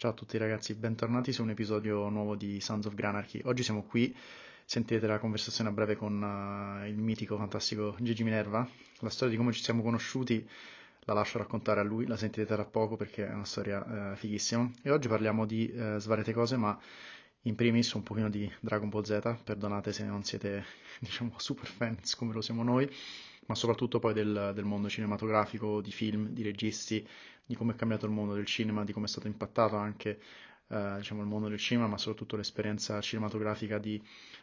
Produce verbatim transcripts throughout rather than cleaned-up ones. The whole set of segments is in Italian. Ciao a tutti ragazzi, bentornati su un episodio nuovo di Sons of Granarchy. Oggi siamo qui, sentirete la conversazione a breve con uh, il mitico, fantastico Gigi Minerva. La storia di come ci siamo conosciuti la lascio raccontare a lui, la sentirete tra poco perché è una storia uh, fighissima. E oggi parliamo di uh, svariate cose, ma in primis un pochino di Dragon Ball Z, perdonate se non siete, diciamo, super fans come lo siamo noi, ma soprattutto poi del, del mondo cinematografico, di film, di registi, di come è cambiato il mondo del cinema, di come è stato impattato anche eh, diciamo, il mondo del cinema, ma soprattutto l'esperienza cinematografica di,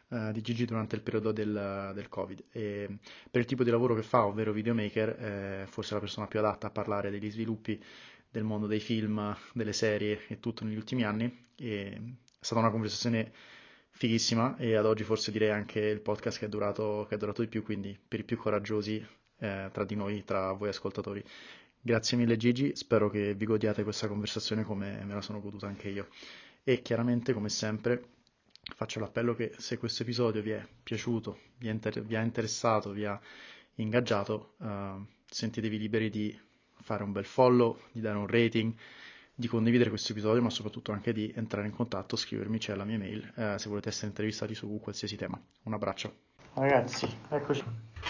eh, di Gigi durante il periodo del, del Covid. E per il tipo di lavoro che fa, ovvero videomaker, è forse la persona più adatta a parlare degli sviluppi del mondo dei film, delle serie e tutto negli ultimi anni. E è stata una conversazione fighissima e ad oggi forse direi anche il podcast che è durato, che è durato di più, quindi per i più coraggiosi eh, tra di noi, tra voi ascoltatori. Grazie mille Gigi, spero che vi godiate questa conversazione come me la sono goduta anche io. E chiaramente, come sempre, faccio l'appello che se questo episodio vi è piaciuto, vi, è inter- vi ha interessato, vi ha ingaggiato, eh, sentitevi liberi di fare un bel follow, di dare un rating, di condividere questo episodio, ma soprattutto anche di entrare in contatto, scrivermi, c'è la mia mail, eh, se volete essere intervistati su qualsiasi tema. Un abbraccio. Ragazzi, eccoci.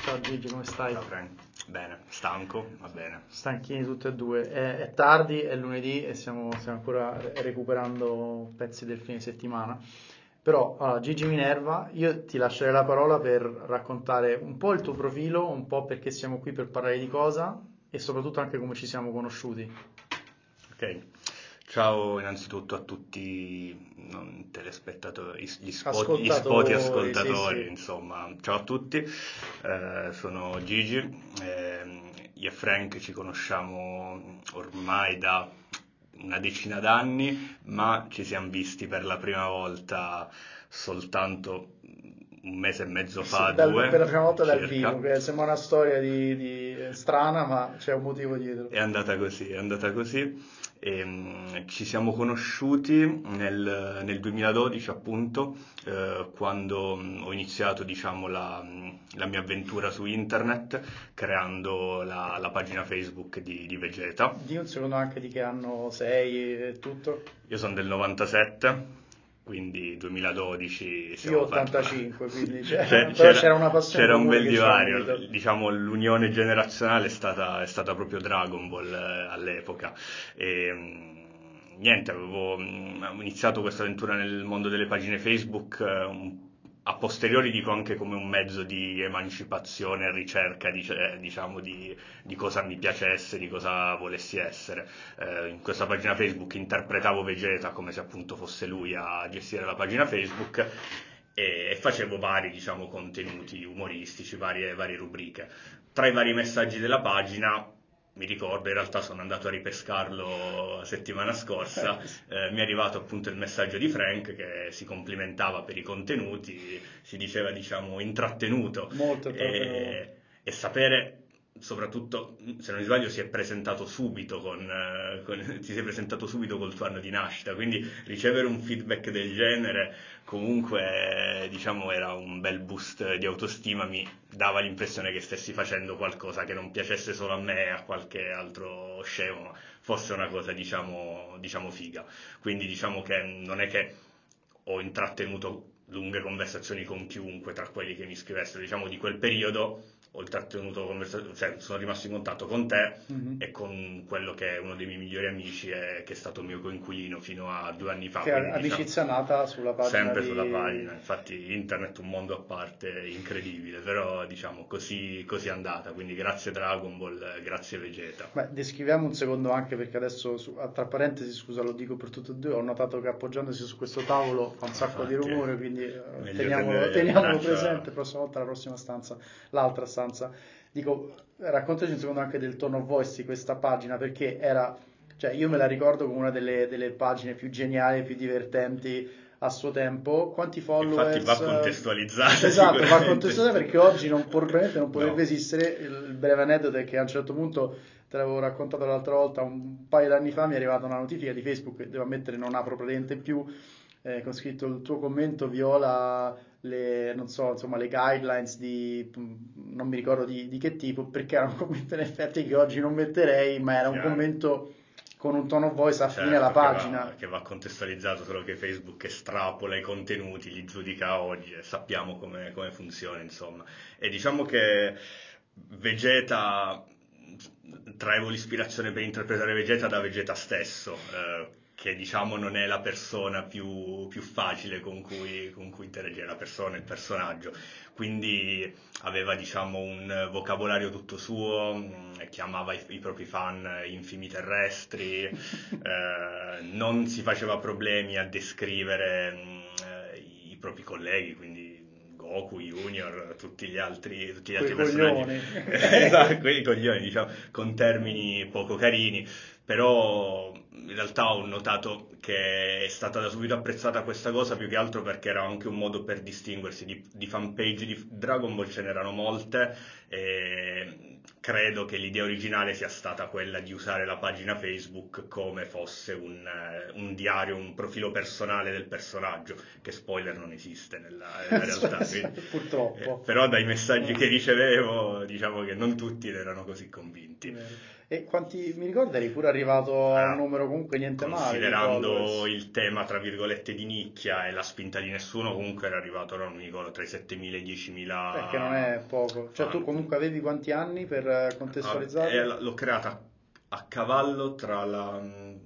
Ciao Gigi, come stai? Ciao Frank. Bene, stanco, va bene. Stanchini tutti e due. È, è tardi, è lunedì e stiamo, stiamo ancora recuperando pezzi del fine settimana. Però, allora, Gigi Minerva, io ti lascerei la parola per raccontare un po' il tuo profilo, un po' perché siamo qui per parlare di cosa e soprattutto anche come ci siamo conosciuti. Ok, ciao innanzitutto a tutti non telespettatori, gli spot, gli spot ascoltatori, sì, sì. Insomma, ciao a tutti, eh, sono Gigi, eh, io e Frank ci conosciamo ormai da una decina d'anni, ma ci siamo visti per la prima volta soltanto un mese e mezzo fa, sì, dal, due per la prima volta circa. Dal vivo, sembra una storia di, di strana, ma c'è un motivo dietro. È andata così, è andata così. E, um, ci siamo conosciuti nel, nel duemiladodici appunto, eh, quando um, ho iniziato diciamo la, la mia avventura su internet creando la, la pagina Facebook di, di Vegeta. Di un secondo anche di che anno sei e tutto? Io sono del novantasette. Quindi duemiladodici... Io ottantacinque, fatti... quindi c'era, c'era, però c'era una passione. C'era un bel divario, diciamo l'unione generazionale è stata, è stata proprio Dragon Ball eh, all'epoca. E, niente, avevo iniziato questa avventura nel mondo delle pagine Facebook, eh, un, a posteriori dico anche come un mezzo di emancipazione e ricerca dic- diciamo di, di cosa mi piacesse, di cosa volessi essere. Eh, in questa pagina Facebook interpretavo Vegeta come se appunto fosse lui a gestire la pagina Facebook e, e facevo vari diciamo contenuti umoristici, varie, varie rubriche. Tra i vari messaggi della pagina, mi ricordo, in realtà sono andato a ripescarlo settimana scorsa, eh, mi è arrivato appunto il messaggio di Frank che si complimentava per i contenuti, si diceva diciamo intrattenuto. Molto e, e sapere, soprattutto se non mi sbaglio si è presentato subito con, con ti sei presentato subito col tuo anno di nascita, quindi ricevere un feedback del genere comunque diciamo era un bel boost di autostima, mi dava l'impressione che stessi facendo qualcosa che non piacesse solo a me e a qualche altro scemo, ma fosse una cosa diciamo diciamo figa. Quindi diciamo che non è che ho intrattenuto lunghe conversazioni con chiunque tra quelli che mi scrivessero, diciamo di quel periodo ho intrattenuto conversazioni, cioè sono rimasto in contatto con te mm-hmm. e con quello che è uno dei miei migliori amici e che è stato mio coinquilino fino a due anni fa. Che quindi, amicizia diciamo, nata sulla pagina. Sempre di... sulla pagina, infatti internet è un mondo a parte incredibile, però diciamo così, così è andata, quindi grazie Dragon Ball, grazie Vegeta. Beh, descriviamo un secondo anche perché adesso, su, tra parentesi scusa lo dico per tutti e due, ho notato che appoggiandosi su questo tavolo fa un sacco infatti, di rumore, quindi eh, teniamolo, teniamolo presente, prossima volta la prossima stanza, l'altra stanza. Dico, raccontaci un secondo anche del tone of voice di questa pagina, perché era, cioè io me la ricordo come una delle, delle pagine più geniali, più divertenti a suo tempo. Quanti followers? Infatti va contestualizzata. Esatto, va contestualizzata perché oggi non, probabilmente non potrebbe no. esistere. Il breve aneddoto è che a un certo punto, te l'avevo raccontato l'altra volta, un paio d'anni fa mi è arrivata una notifica di Facebook che devo ammettere non apro praticamente più, eh, con scritto il tuo commento viola... le non so insomma le guidelines di non mi ricordo di, di che tipo, perché era un commento in effetti che oggi non metterei, ma era un commento con un tono voice affine, certo, alla pagina. Che va, che va contestualizzato, solo che Facebook estrapola i contenuti, li giudica oggi, e sappiamo come, come funziona, insomma. E diciamo che Vegeta traevo l'ispirazione per interpretare Vegeta da Vegeta stesso, eh, che diciamo non è la persona più, più facile con cui, con cui interagire, la persona, il personaggio. Quindi aveva, diciamo, un vocabolario tutto suo, chiamava i, i propri fan infimi terrestri, eh, non si faceva problemi a descrivere eh, i propri colleghi, quindi Goku Junior, tutti gli altri, tutti gli altri personaggi, esatto, quelli coglioni, diciamo, con termini poco carini. Però in realtà ho notato che è stata da subito apprezzata questa cosa, più che altro perché era anche un modo per distinguersi. Di, di fanpage di Dragon Ball ce n'erano molte, e credo che l'idea originale sia stata quella di usare la pagina Facebook come fosse un, un diario, un profilo personale del personaggio, che spoiler non esiste nella, nella realtà. Quindi, purtroppo. Eh, però dai messaggi che ricevevo, diciamo che non tutti erano così convinti. Bene. E quanti, mi ricordo, eri pure arrivato a un numero comunque niente male. Considerando il tema, tra virgolette, di nicchia e la spinta di nessuno, comunque era arrivato, non mi ricordo, tra i settemila e i diecimila. Perché non è poco. Cioè, tu comunque avevi quanti anni per contestualizzare? Ah, l'ho creata a cavallo tra la,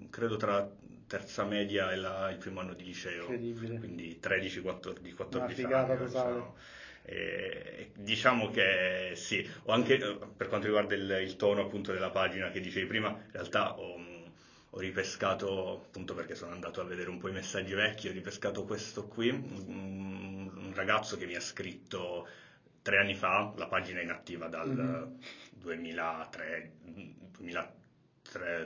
credo tra terza media e la, il primo anno di liceo. Incredibile. Quindi tredici quattordici anni. Totale. E diciamo che sì, o anche per quanto riguarda il, il tono appunto della pagina che dicevi prima, in realtà ho, ho ripescato, appunto perché sono andato a vedere un po' i messaggi vecchi, ho ripescato questo qui, un, un ragazzo che mi ha scritto tre anni fa, la pagina è inattiva dal mm-hmm. duemilatré, duemilatré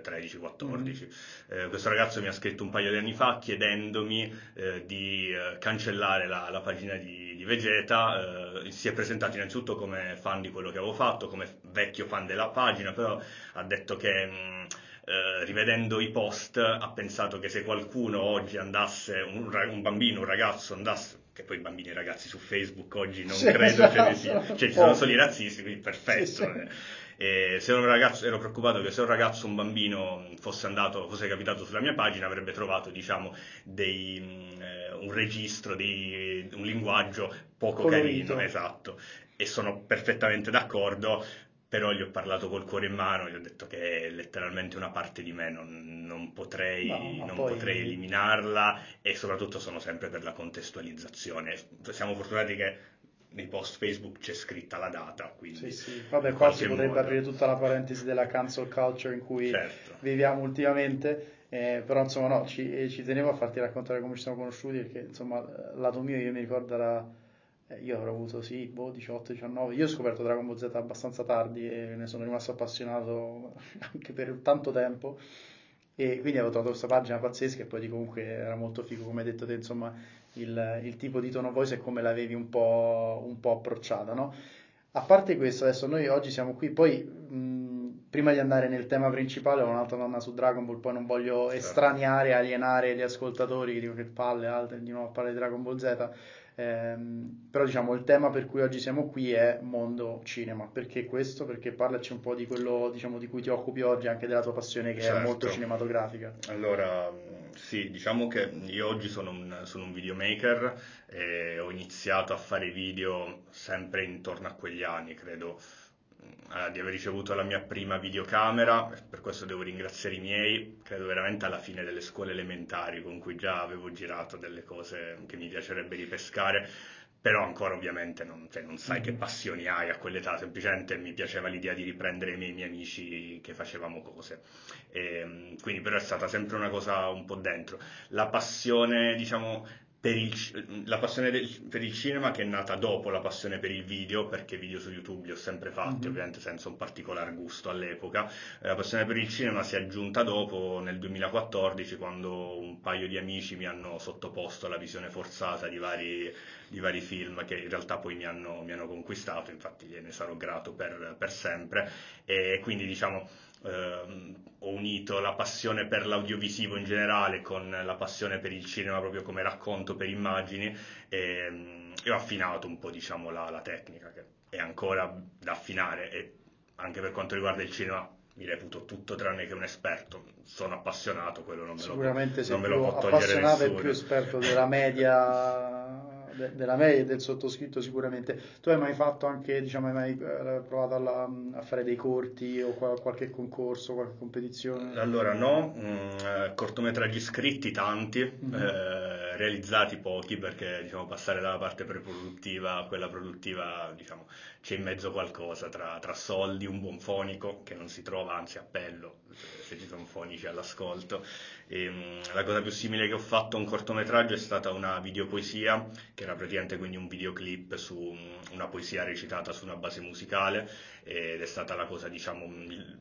tredici quattordici, mm-hmm. eh, questo ragazzo mi ha scritto un paio di anni fa chiedendomi eh, di eh, cancellare la, la pagina di, di Vegeta. Eh, si è presentato innanzitutto come fan di quello che avevo fatto, come vecchio fan della pagina, però ha detto che mh, eh, rivedendo i post ha pensato che se qualcuno oggi andasse, un, un bambino, un ragazzo andasse, che poi bambini e ragazzi su Facebook oggi non c'è, credo ce ne sia, cioè ci sono solo i razzisti, quindi perfetto. C'è, c'è. E se un ragazzo, ero preoccupato che se un ragazzo, un bambino fosse andato, fosse capitato sulla mia pagina, avrebbe trovato, diciamo, dei, eh, un registro, dei, un linguaggio poco colorito, carino, esatto, e sono perfettamente d'accordo. Però gli ho parlato col cuore in mano, gli ho detto che è letteralmente una parte di me, non, non, potrei, no, non poi... potrei eliminarla, e soprattutto sono sempre per la contestualizzazione. Siamo fortunati che nei post Facebook c'è scritta la data, quindi sì, sì. Vabbè, qua si potrebbe modo. aprire tutta la parentesi della cancel culture in cui certo. viviamo ultimamente. Eh, però insomma no, ci, ci tenevo a farti raccontare come ci siamo conosciuti, perché insomma lato mio, io mi ricordo era... Io avrò avuto, sì, boh, diciotto diciannove. Io ho scoperto Dragon Ball Z abbastanza tardi e ne sono rimasto appassionato anche per tanto tempo. E quindi avevo trovato questa pagina pazzesca, e poi comunque era molto figo, come hai detto te, insomma, il, il tipo di tono voice e come l'avevi un po', un po' approcciata, no? A parte questo, adesso noi oggi siamo qui, poi mh, prima di andare nel tema principale ho un'altra domanda su Dragon Ball, poi non voglio certo. estraniare, alienare gli ascoltatori, che dico che palle, altre, di nuovo a parlare di Dragon Ball Z. Ehm, però diciamo il tema per cui oggi siamo qui è mondo cinema. Perché questo? Perché parlaci un po' di quello, diciamo, di cui ti occupi oggi, anche della tua passione che certo. è molto cinematografica. Allora, sì, diciamo che io oggi sono un, sono un videomaker, e ho iniziato a fare video sempre intorno a quegli anni, credo di aver ricevuto la mia prima videocamera. Per questo devo ringraziare i miei, credo veramente alla fine delle scuole elementari, con cui già avevo girato delle cose che mi piacerebbe ripescare, però ancora ovviamente non, cioè, non sai che passioni hai a quell'età, semplicemente mi piaceva l'idea di riprendere i miei, i miei amici che facevamo cose, e quindi però è stata sempre una cosa un po' dentro. La passione, diciamo, Per il, la passione del, per il cinema, che è nata dopo la passione per il video, perché video su YouTube li ho sempre fatti, mm-hmm. ovviamente senza un particolar gusto all'epoca. La passione per il cinema si è aggiunta dopo, nel duemilaquattordici, quando un paio di amici mi hanno sottoposto alla visione forzata di vari, di vari film, che in realtà poi mi hanno, mi hanno conquistato, infatti gliene sarò grato per, per sempre. E quindi, diciamo, Uh, ho unito la passione per l'audiovisivo in generale con la passione per il cinema proprio come racconto per immagini, e, um, e ho affinato un po', diciamo, la, la tecnica, che è ancora da affinare, e anche per quanto riguarda il cinema mi reputo tutto tranne che un esperto, sono appassionato, quello non me lo, non me lo può togliere nessuno. Sicuramente sei più appassionato e più esperto della media... della media e del sottoscritto sicuramente. Tu hai mai fatto anche, diciamo, hai mai provato alla, a fare dei corti o qual- qualche concorso, qualche competizione? Allora no, mh, cortometraggi scritti tanti, mm-hmm. eh, realizzati pochi, perché diciamo passare dalla parte preproduttiva a quella produttiva, diciamo, c'è in mezzo qualcosa tra, tra soldi, un buon fonico che non si trova, anzi appello se ci sono fonici all'ascolto. E, mh, la cosa più simile che ho fatto a un cortometraggio è stata una videopoesia, che era praticamente quindi un videoclip su una poesia recitata su una base musicale, ed è stata la cosa, diciamo, il,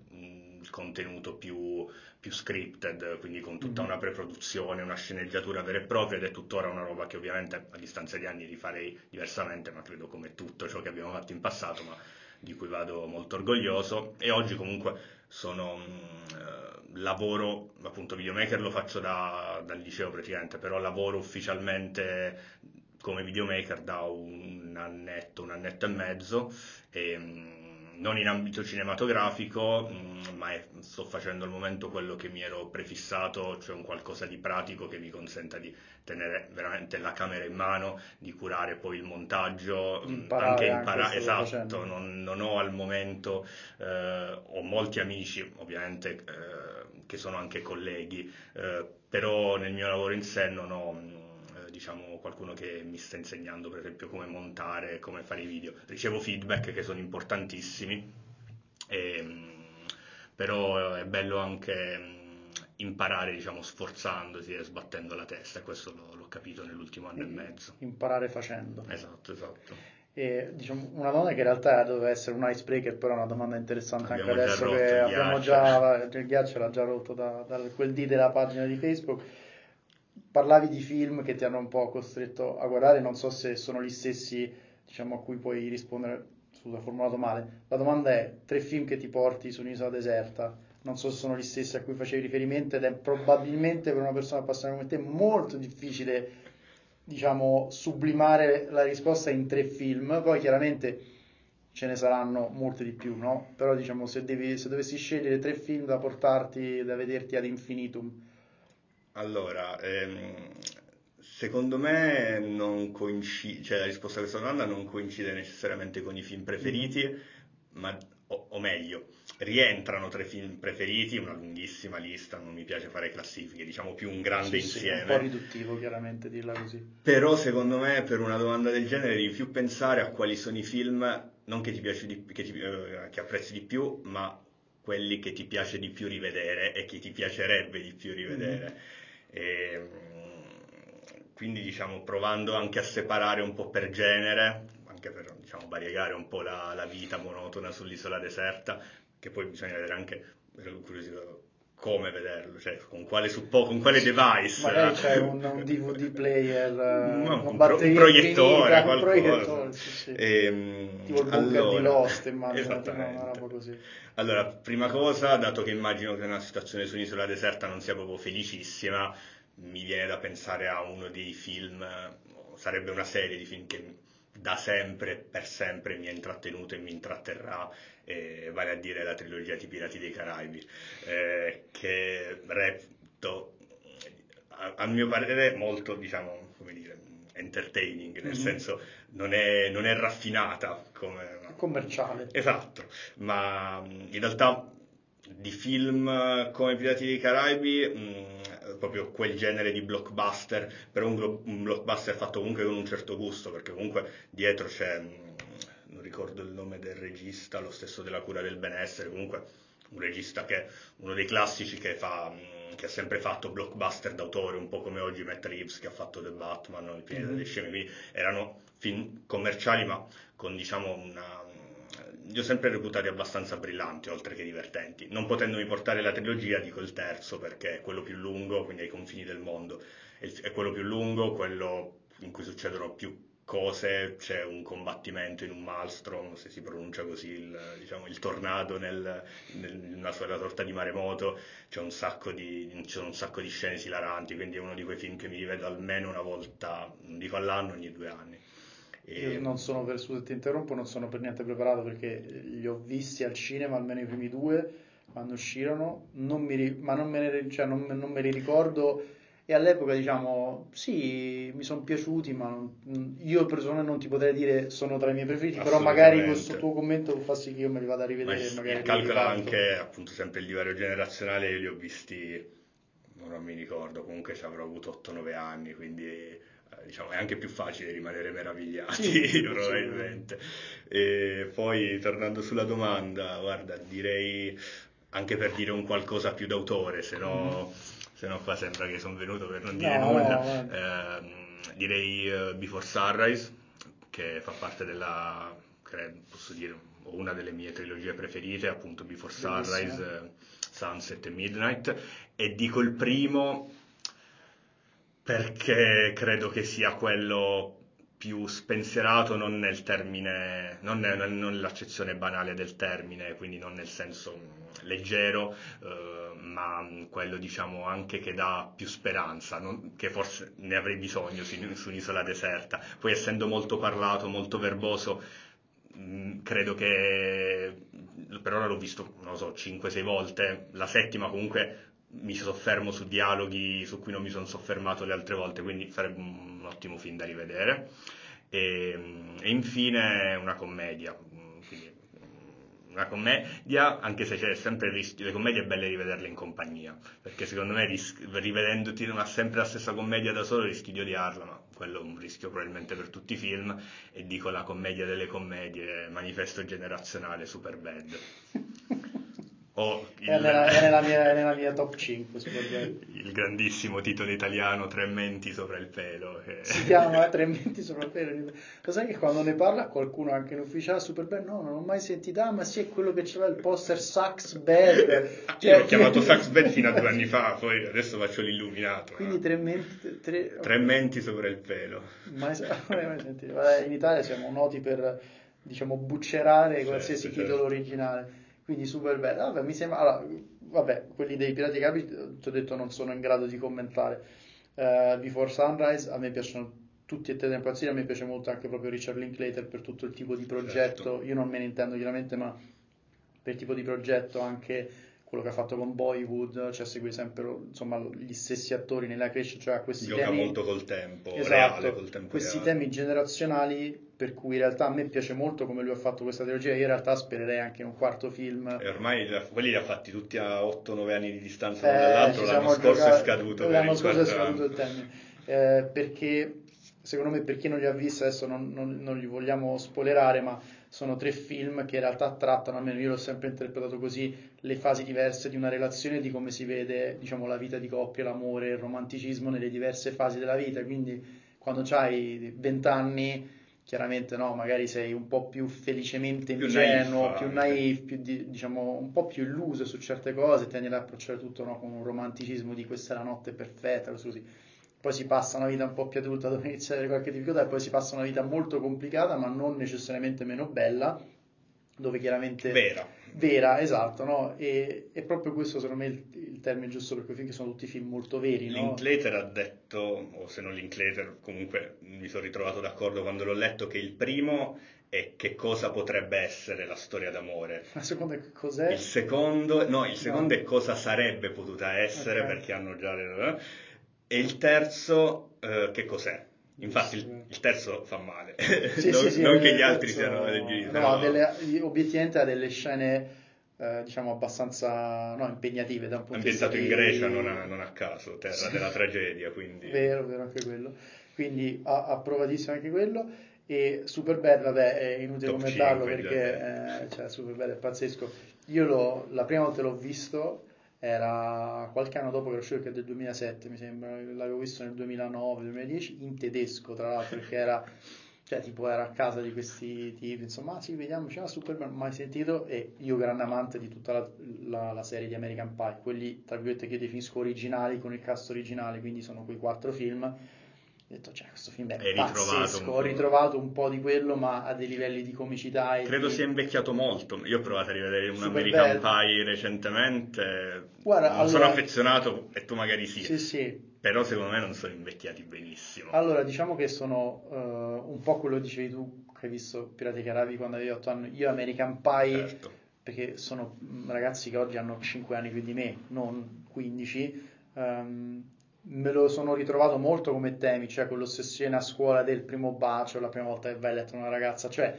il contenuto più, più scripted, quindi con tutta una preproduzione, una sceneggiatura vera e propria, ed è tuttora una roba che ovviamente a distanza di anni rifarei diversamente, ma credo come tutto ciò che abbiamo fatto in passato, ma di cui vado molto orgoglioso. E oggi comunque sono eh, lavoro, appunto videomaker lo faccio da, dal liceo praticamente, però lavoro ufficialmente come videomaker da un annetto, un annetto e mezzo, e, mh, non in ambito cinematografico, mh, ma è, sto facendo al momento quello che mi ero prefissato, cioè un qualcosa di pratico che mi consenta di tenere veramente la camera in mano, di curare poi il montaggio, imparare, anche imparare, esatto, non, non ho al momento, eh, ho molti amici ovviamente eh, che sono anche colleghi, eh, però nel mio lavoro in sé non ho... diciamo qualcuno che mi sta insegnando per esempio come montare, come fare i video. Ricevo feedback che sono importantissimi, e, però è bello anche imparare, diciamo, sforzandosi e sbattendo la testa, e questo l'ho, l'ho capito nell'ultimo anno e mezzo. Imparare facendo. Esatto, esatto. E, diciamo, una domanda che in realtà doveva essere un icebreaker, però è una domanda interessante abbiamo anche adesso che abbiamo già, il ghiaccio l'ha già rotto da, da quel dì della pagina di Facebook. Parlavi di film che ti hanno un po' costretto a guardare, non so se sono gli stessi, diciamo, a cui puoi rispondere. Scusa, formulato male. La domanda è: tre film che ti porti su un'isola deserta, non so se sono gli stessi a cui facevi riferimento, ed è probabilmente per una persona appassionata come te molto difficile, diciamo, sublimare la risposta in tre film. Poi chiaramente ce ne saranno molti di più, no? Però diciamo, se, devi, se dovessi scegliere tre film da portarti, da vederti ad infinitum. Allora, ehm, secondo me non coincide, cioè la risposta a questa domanda non coincide necessariamente con i film preferiti, ma, o, o meglio, rientrano tre film preferiti, una lunghissima lista, non mi piace fare classifiche, diciamo più un grande sì, insieme. Sì, un po' riduttivo chiaramente dirla così. Però secondo me per una domanda del genere devi più pensare a quali sono i film, non che ti piace di, che, ti, eh, che apprezzi di più, ma quelli che ti piace di più rivedere e che ti piacerebbe di più rivedere. Mm. E, quindi diciamo provando anche a separare un po' per genere, anche per, diciamo, variegare un po' la, la vita monotona sull'isola deserta, che poi bisogna vedere anche, ero curioso come vederlo, cioè con quale suppo- con quale device, magari c'è un, un D V D player, no, un, pro- un proiettore, infinita, un proiettore, sì, sì. E, tipo il bunker, allora, di Lost, immagino, una roba così. Allora, prima cosa, dato che immagino che una situazione su un'isola deserta non sia proprio felicissima, mi viene da pensare a uno dei film, sarebbe una serie di film che da sempre, per sempre mi ha intrattenuto e mi intratterrà, eh, vale a dire la trilogia di Pirati dei Caraibi, eh, che reputo, a, a mio parere, molto, diciamo, come dire, entertaining, nel mm-hmm. senso non è, non è raffinata come... commerciale. Esatto, ma in realtà di film come Pirati dei Caraibi, mh, proprio quel genere di blockbuster, però un, glo- un blockbuster fatto comunque con un certo gusto, perché comunque dietro c'è, mh, non ricordo il nome del regista, lo stesso della Cura del Benessere, comunque un regista che è uno dei classici che fa... Mh, che ha sempre fatto blockbuster d'autore, un po' come oggi Matt Reeves che ha fatto The Batman o Il pianeta mm-hmm. degli scemi, quindi erano film commerciali ma con, diciamo, una... li ho sempre reputati abbastanza brillanti oltre che divertenti. Non potendomi portare la trilogia, dico il terzo perché è quello più lungo, quindi ai confini del mondo, è quello più lungo, quello in cui succedono più cose, c'è un combattimento in un maelstrom, se si pronuncia così, il, diciamo, il tornado nel, nel, nella sua sorta di maremoto, c'è un sacco di, c'è un sacco di scene esilaranti, quindi è uno di quei film che mi rivedo almeno una volta, non dico all'anno, ogni due anni. E... Io non sono per, scusa ti interrompo, non sono per niente preparato perché li ho visti al cinema, almeno i primi due, quando uscirono, non mi ri- ma non me, ne, cioè, non, non me li ricordo, e all'epoca, diciamo, sì, mi sono piaciuti, ma non, io personalmente non ti potrei dire sono tra i miei preferiti, però magari questo tuo commento fa sì che io me li vada a rivedere. Ma magari calcola anche appunto sempre il livello generazionale, io li ho visti, non mi ricordo, comunque ci avrò avuto otto nove anni, quindi... diciamo è anche più facile rimanere meravigliati, sì, probabilmente. E poi tornando sulla domanda, guarda, direi anche per dire un qualcosa più d'autore, se no, se no qua sembra che sono venuto per non dire no, nulla. Eh, direi Before Sunrise, che fa parte della, credo, posso dire, una delle mie trilogie preferite, appunto Before Sunrise, eh, Sunset e Midnight, e dico il primo perché credo che sia quello più spensierato, non nel termine, non, nel, non nell'accezione banale del termine, quindi non nel senso leggero, eh, ma quello, diciamo, anche che dà più speranza, non, che forse ne avrei bisogno su, su un'isola deserta. Poi, essendo molto parlato, molto verboso, mh, credo che per ora l'ho visto, non lo so, cinque sei volte, la settima comunque... mi soffermo su dialoghi su cui non mi sono soffermato le altre volte, quindi sarebbe un ottimo film da rivedere. E, e infine una commedia, quindi una commedia, anche se c'è sempre il rischio, le commedie è belle rivederle in compagnia, perché secondo me ris- rivedendoti una, sempre la stessa commedia da solo rischi di odiarla, ma quello è un rischio probabilmente per tutti i film, e dico la commedia delle commedie, manifesto generazionale, Superbad. Oh, il... è, nella, è, nella mia, è nella mia top cinque, il grandissimo titolo italiano Tre menti sopra il pelo, che... si chiama Tre menti sopra il pelo. Lo sai che quando ne parla qualcuno anche in ufficio, ah, Superbad, no, non l'ho mai sentita, ma sì, è quello che c'era il poster Sax Bad, ah, cioè... io l'ho chiamato Sax Bad fino a due anni fa, poi adesso faccio l'illuminato, quindi eh. tre, menti, tre... tre menti sopra il pelo, mai, mai sentito. Vabbè, in Italia siamo noti per, diciamo, buccerare, certo, qualsiasi titolo, certo, originale. Quindi Superbad, ah, vabbè, mi sembra, allora, vabbè, quelli dei Pirati dei Caraibi ti ho detto non sono in grado di commentare. uh, Before Sunrise a me piacciono tutti e tre da impazzire, a me piace molto anche proprio Richard Linklater per tutto il tipo di progetto, certo. Io non me ne intendo chiaramente, ma per tipo di progetto, anche quello che ha fatto con Boyhood, cioè segue sempre, insomma, gli stessi attori nella crescita, cioè questi gioca temi... molto col tempo, esatto, reale, col tempo questi reale. Temi generazionali, per cui in realtà a me piace molto come lui ha fatto questa trilogia, io in realtà spererei anche in un quarto film. E ormai quelli li ha fatti tutti a otto nove anni di distanza l'uno eh, dall'altro, l'anno scorso gioca... è scaduto. L'anno scorso è scaduto il termine, eh, perché secondo me, per chi non li ha visti, adesso non, non, non li vogliamo spoilerare, ma... sono tre film che in realtà trattano, almeno io l'ho sempre interpretato così, le fasi diverse di una relazione, di come si vede, diciamo, la vita di coppia, l'amore, il romanticismo nelle diverse fasi della vita. Quindi quando hai vent'anni, chiaramente, no, magari sei un po' più felicemente ingenuo, più naif, più, più, diciamo, un po' più illuso su certe cose, tendi ad approcciare tutto, no, con un romanticismo di questa è la notte perfetta, così, così. Poi si passa una vita un po' più adulta dove inizia a avere qualche difficoltà, e poi si passa una vita molto complicata, ma non necessariamente meno bella, dove chiaramente... Vera. Vera, esatto, no? E, e proprio questo secondo me il, il termine giusto per quei film, che sono tutti film molto veri, no? Linklater ha detto, o se non Linklater, comunque mi sono ritrovato d'accordo quando l'ho letto, che il primo... e che cosa potrebbe essere la storia d'amore. La seconda è cos'è? Il secondo, no, il secondo no. È cosa sarebbe potuta essere, okay. Perché hanno già... le... e il terzo, eh, che cos'è? Infatti il, il terzo fa male, sì, non, sì, sì, non che gli altri terzo... siano leggeri. No, no. Delle, obiettivamente ha delle scene, eh, diciamo, abbastanza, no, impegnative da un punto di vista. Ambientato in Grecia, non a, non a caso, terra sì. Della tragedia, quindi... Vero, vero, anche quello. Quindi approvatissimo anche quello. E Superbad, vabbè, è inutile commentarlo perché eh, cioè, Superbad è pazzesco. Io l'ho, la prima volta l'ho visto era qualche anno dopo che ero uscito, che è del duemilasette mi sembra, l'avevo visto nel duemilanove duemiladieci in tedesco, tra l'altro, perché era, cioè, tipo, era a casa di questi tipi, insomma, ah, sì, vediamo, c'è una Superman, mai sentito, e io grande amante di tutta la, la, la serie di American Pie, quelli, tra virgolette, che io definisco originali, con il cast originale, quindi sono quei quattro film, ho detto, cioè, questo film è, è pazzesco, ho ritrovato un po' di quello, ma a dei livelli di comicità. E credo di... sia invecchiato molto. Io ho provato a rivedere un American Pie recentemente. Guarda, non allora... sono affezionato, e tu magari sì. Sì, sì. Però secondo me non sono invecchiati benissimo. Allora, diciamo che sono uh, un po' quello che dicevi tu, che hai visto Pirati dei Caraibi quando avevi otto anni. Io American Pie, certo. perché sono ragazzi che oggi hanno cinque anni più di me, non quindici, um, me lo sono ritrovato molto come temi, cioè quell'ossessione a scuola del primo bacio, la prima volta che vai a letto una ragazza, cioè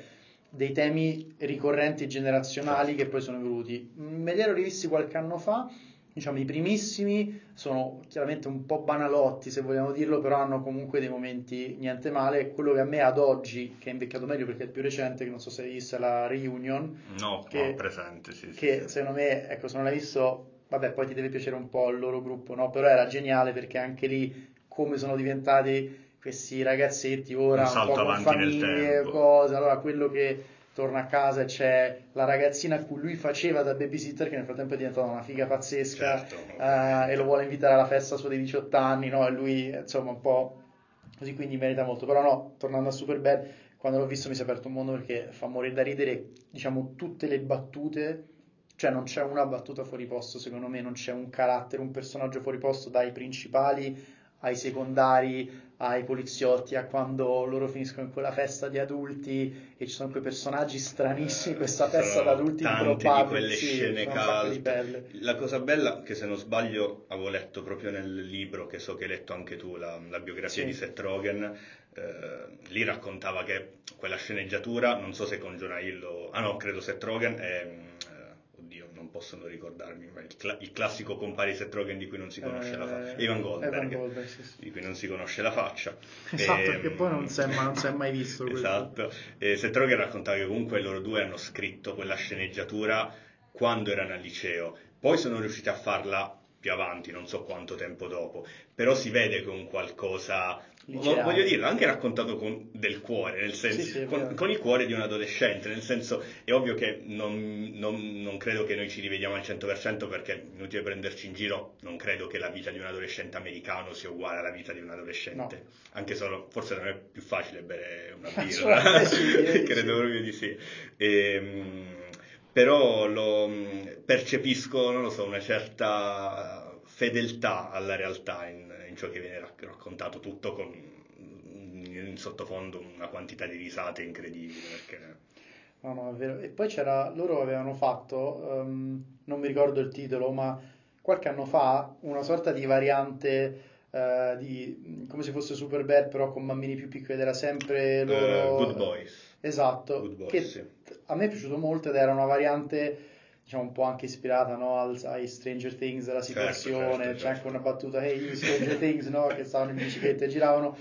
dei temi ricorrenti generazionali che poi sono evoluti. Me li ero rivisti qualche anno fa, diciamo i primissimi sono chiaramente un po' banalotti se vogliamo dirlo, però hanno comunque dei momenti niente male. Quello che a me ad oggi, che è invecchiato meglio perché è il più recente, che non so se hai visto la Reunion, no, che, no, presente, sì, che sì, secondo sì. me, ecco, se non l'hai visto, vabbè, poi ti deve piacere un po' il loro gruppo, no? Però era geniale perché anche lì come sono diventati questi ragazzetti ora un, un po' con famiglie, cose, allora quello che torna a casa e c'è la ragazzina a cui lui faceva da babysitter, che nel frattempo è diventata una figa pazzesca, certo, uh, e lo vuole invitare alla festa sua dei diciotto anni, no? E lui, insomma, un po' così, quindi merita molto. Però no, tornando a Superbad, quando l'ho visto mi si è aperto un mondo perché fa morire da ridere, diciamo, tutte le battute, cioè non c'è una battuta fuori posto, secondo me, non c'è un carattere, un personaggio fuori posto, dai principali ai secondari, ai poliziotti, a quando loro finiscono in quella festa di adulti e ci sono quei personaggi stranissimi, questa festa da adulti improbabili, di sì, scene calde. La cosa bella, che se non sbaglio avevo letto proprio nel libro, che so che hai letto anche tu, la, la biografia sì. di Seth Rogen, eh, lì raccontava che quella sceneggiatura, non so se con Jonah Hill o... ah no, credo Seth Rogen è... non possono ricordarmi, ma il, cl- il classico compare di Seth Rogen di cui non si conosce eh, la faccia, Evan Goldberg, Evan Goldberg sì, sì. di cui non si conosce la faccia, esatto, e, che poi non si è, non si è mai visto esatto, e Seth Rogen raccontava che comunque loro due hanno scritto quella sceneggiatura quando erano al liceo, poi sono riusciti a farla più avanti, non so quanto tempo dopo, però si vede con qualcosa, liceale. Voglio dirlo, anche raccontato con del cuore, nel senso, sì, sì, con, con il cuore di un adolescente, nel senso, è ovvio che non, non, non credo che noi ci rivediamo al cento per cento, perché inutile prenderci in giro, non credo che la vita di un adolescente americano sia uguale alla vita di un adolescente, no. Anche solo, forse non è più facile bere una birra, sì, credo proprio di sì, e... Mh, però lo percepisco, non lo so, una certa fedeltà alla realtà in, in ciò che viene rac- raccontato, tutto con in sottofondo una quantità di risate incredibili. Perché... No, no, è vero. E poi c'era, loro avevano fatto, um, non mi ricordo il titolo, ma qualche anno fa una sorta di variante... Uh, di, come se fosse Superbad però con bambini più piccoli, ed era sempre loro... uh, Good Boys, esatto, Good Boys, che sì. A me è piaciuto molto ed era una variante, diciamo, un po' anche ispirata, no, al, ai Stranger Things, alla situazione, certo, certo, c'è certo. anche una battuta, hey you Stranger Things, no, che stavano in bicicletta e giravano,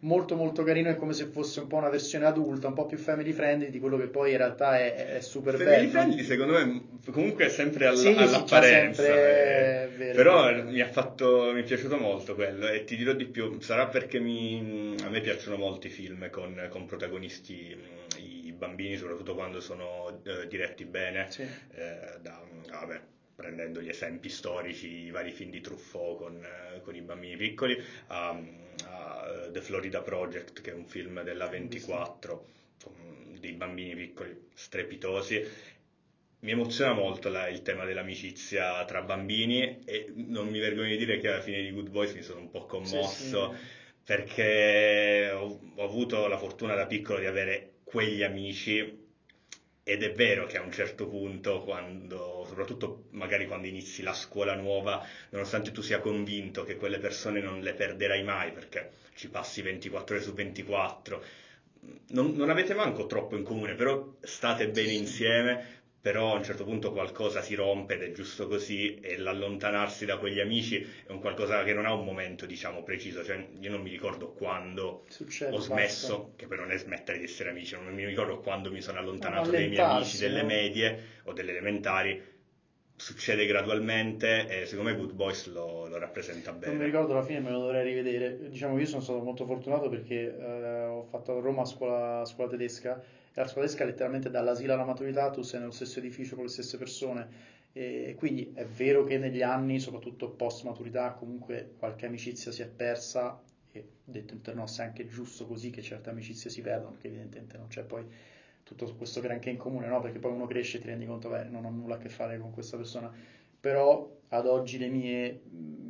molto molto carino, è come se fosse un po' una versione adulta, un po' più family friendly di quello che poi in realtà è, è super family bello. Family friendly secondo me comunque è sempre all- sì, all'apparenza, sì, sempre... Eh. Vero, però vero. Mi ha fatto, mi è piaciuto molto quello, e ti dirò di più, sarà perché mi, a me piacciono molti film con, con protagonisti i bambini, soprattutto quando sono eh, diretti bene, sì. eh, da, vabbè, prendendo gli esempi storici, i vari film di Truffaut con, con i bambini piccoli, a, a The Florida Project, che è un film della A ventiquattro, dei bambini piccoli strepitosi. Mi emoziona molto la, il tema dell'amicizia tra bambini, e non mi vergogno di dire che alla fine di Good Boys mi sono un po' commosso, sì, sì. perché ho, ho avuto la fortuna da piccolo di avere quegli amici. Ed è vero che a un certo punto, quando, soprattutto magari quando inizi la scuola nuova, nonostante tu sia convinto che quelle persone non le perderai mai, perché ci passi ventiquattro ore su ventiquattro, non, non avete manco troppo in comune, però state bene insieme, però a un certo punto qualcosa si rompe ed è giusto così, e l'allontanarsi da quegli amici è un qualcosa che non ha un momento, diciamo, preciso, cioè io non mi ricordo quando succede, ho smesso, basta. Che poi non è smettere di essere amici, non mi ricordo quando mi sono allontanato dai miei amici delle medie o delle elementari, succede gradualmente, e secondo me Good Boys lo, lo rappresenta bene. Non mi ricordo la fine, me lo dovrei rivedere, diciamo. Io sono stato molto fortunato perché eh, ho fatto a Roma scuola, scuola tedesca, e la scuola tedesca letteralmente dall'asilo alla maturità tu sei nello stesso edificio con le stesse persone, e quindi è vero che negli anni, soprattutto post maturità, comunque qualche amicizia si è persa, e detto interno è anche giusto così che certe amicizie si perdono, perché evidentemente non c'è poi tutto questo granché in comune, no? Perché poi uno cresce e ti rendi conto, beh, non ho nulla a che fare con questa persona. però ad oggi le mie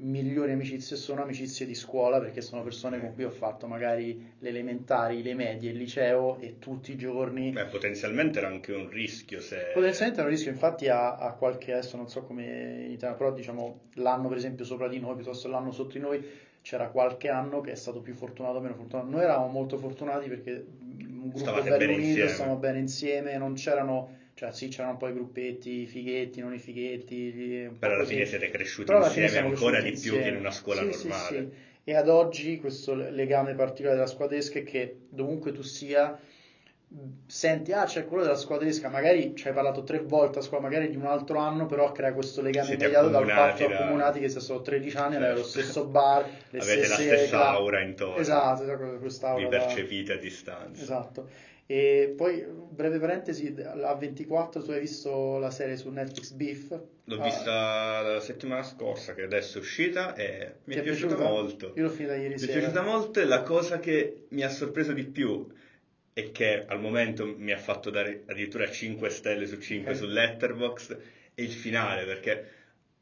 migliori amicizie sono amicizie di scuola, perché sono persone con cui ho fatto magari le elementari, le medie, il liceo, e tutti i giorni. Beh, potenzialmente era anche un rischio se... Potenzialmente era un rischio, infatti a, a qualche, adesso non so come in Italia, però diciamo l'anno per esempio sopra di noi piuttosto l'anno sotto di noi, c'era qualche anno che è stato più fortunato o meno fortunato. Noi eravamo molto fortunati perché un gruppo stavate bello bene unito, stavamo bene insieme, non c'erano... Cioè sì, c'erano un po' i gruppetti, i fighetti, non i fighetti... Un po' però alla così. Fine siete cresciuti però insieme ancora di insieme. Più che in una scuola sì, normale. Sì, sì. E ad oggi questo legame particolare della squadresca è che dovunque tu sia, senti, ah c'è quello della squadresca, magari ci hai parlato tre volte a scuola, magari di un altro anno, però crea questo legame immediato dal fatto da... accomunati che se sono tredici anni, certo. Lo stesso bar, le avete stesse... Avete la stessa cla... aura intorno. Esatto, esatto questa aura. Vi percepite da... a distanza. Esatto. E poi, breve parentesi, A ventiquattro tu hai visto la serie su Netflix Beef? L'ho ah, vista la settimana scorsa, che adesso è uscita, e mi è, è piaciuta, piaciuta molto. Io l'ho finita ieri mi sera. Mi è piaciuta molto, e la cosa che mi ha sorpreso di più e che al momento mi ha fatto dare addirittura cinque stelle su cinque okay. su Letterboxd è il finale, perché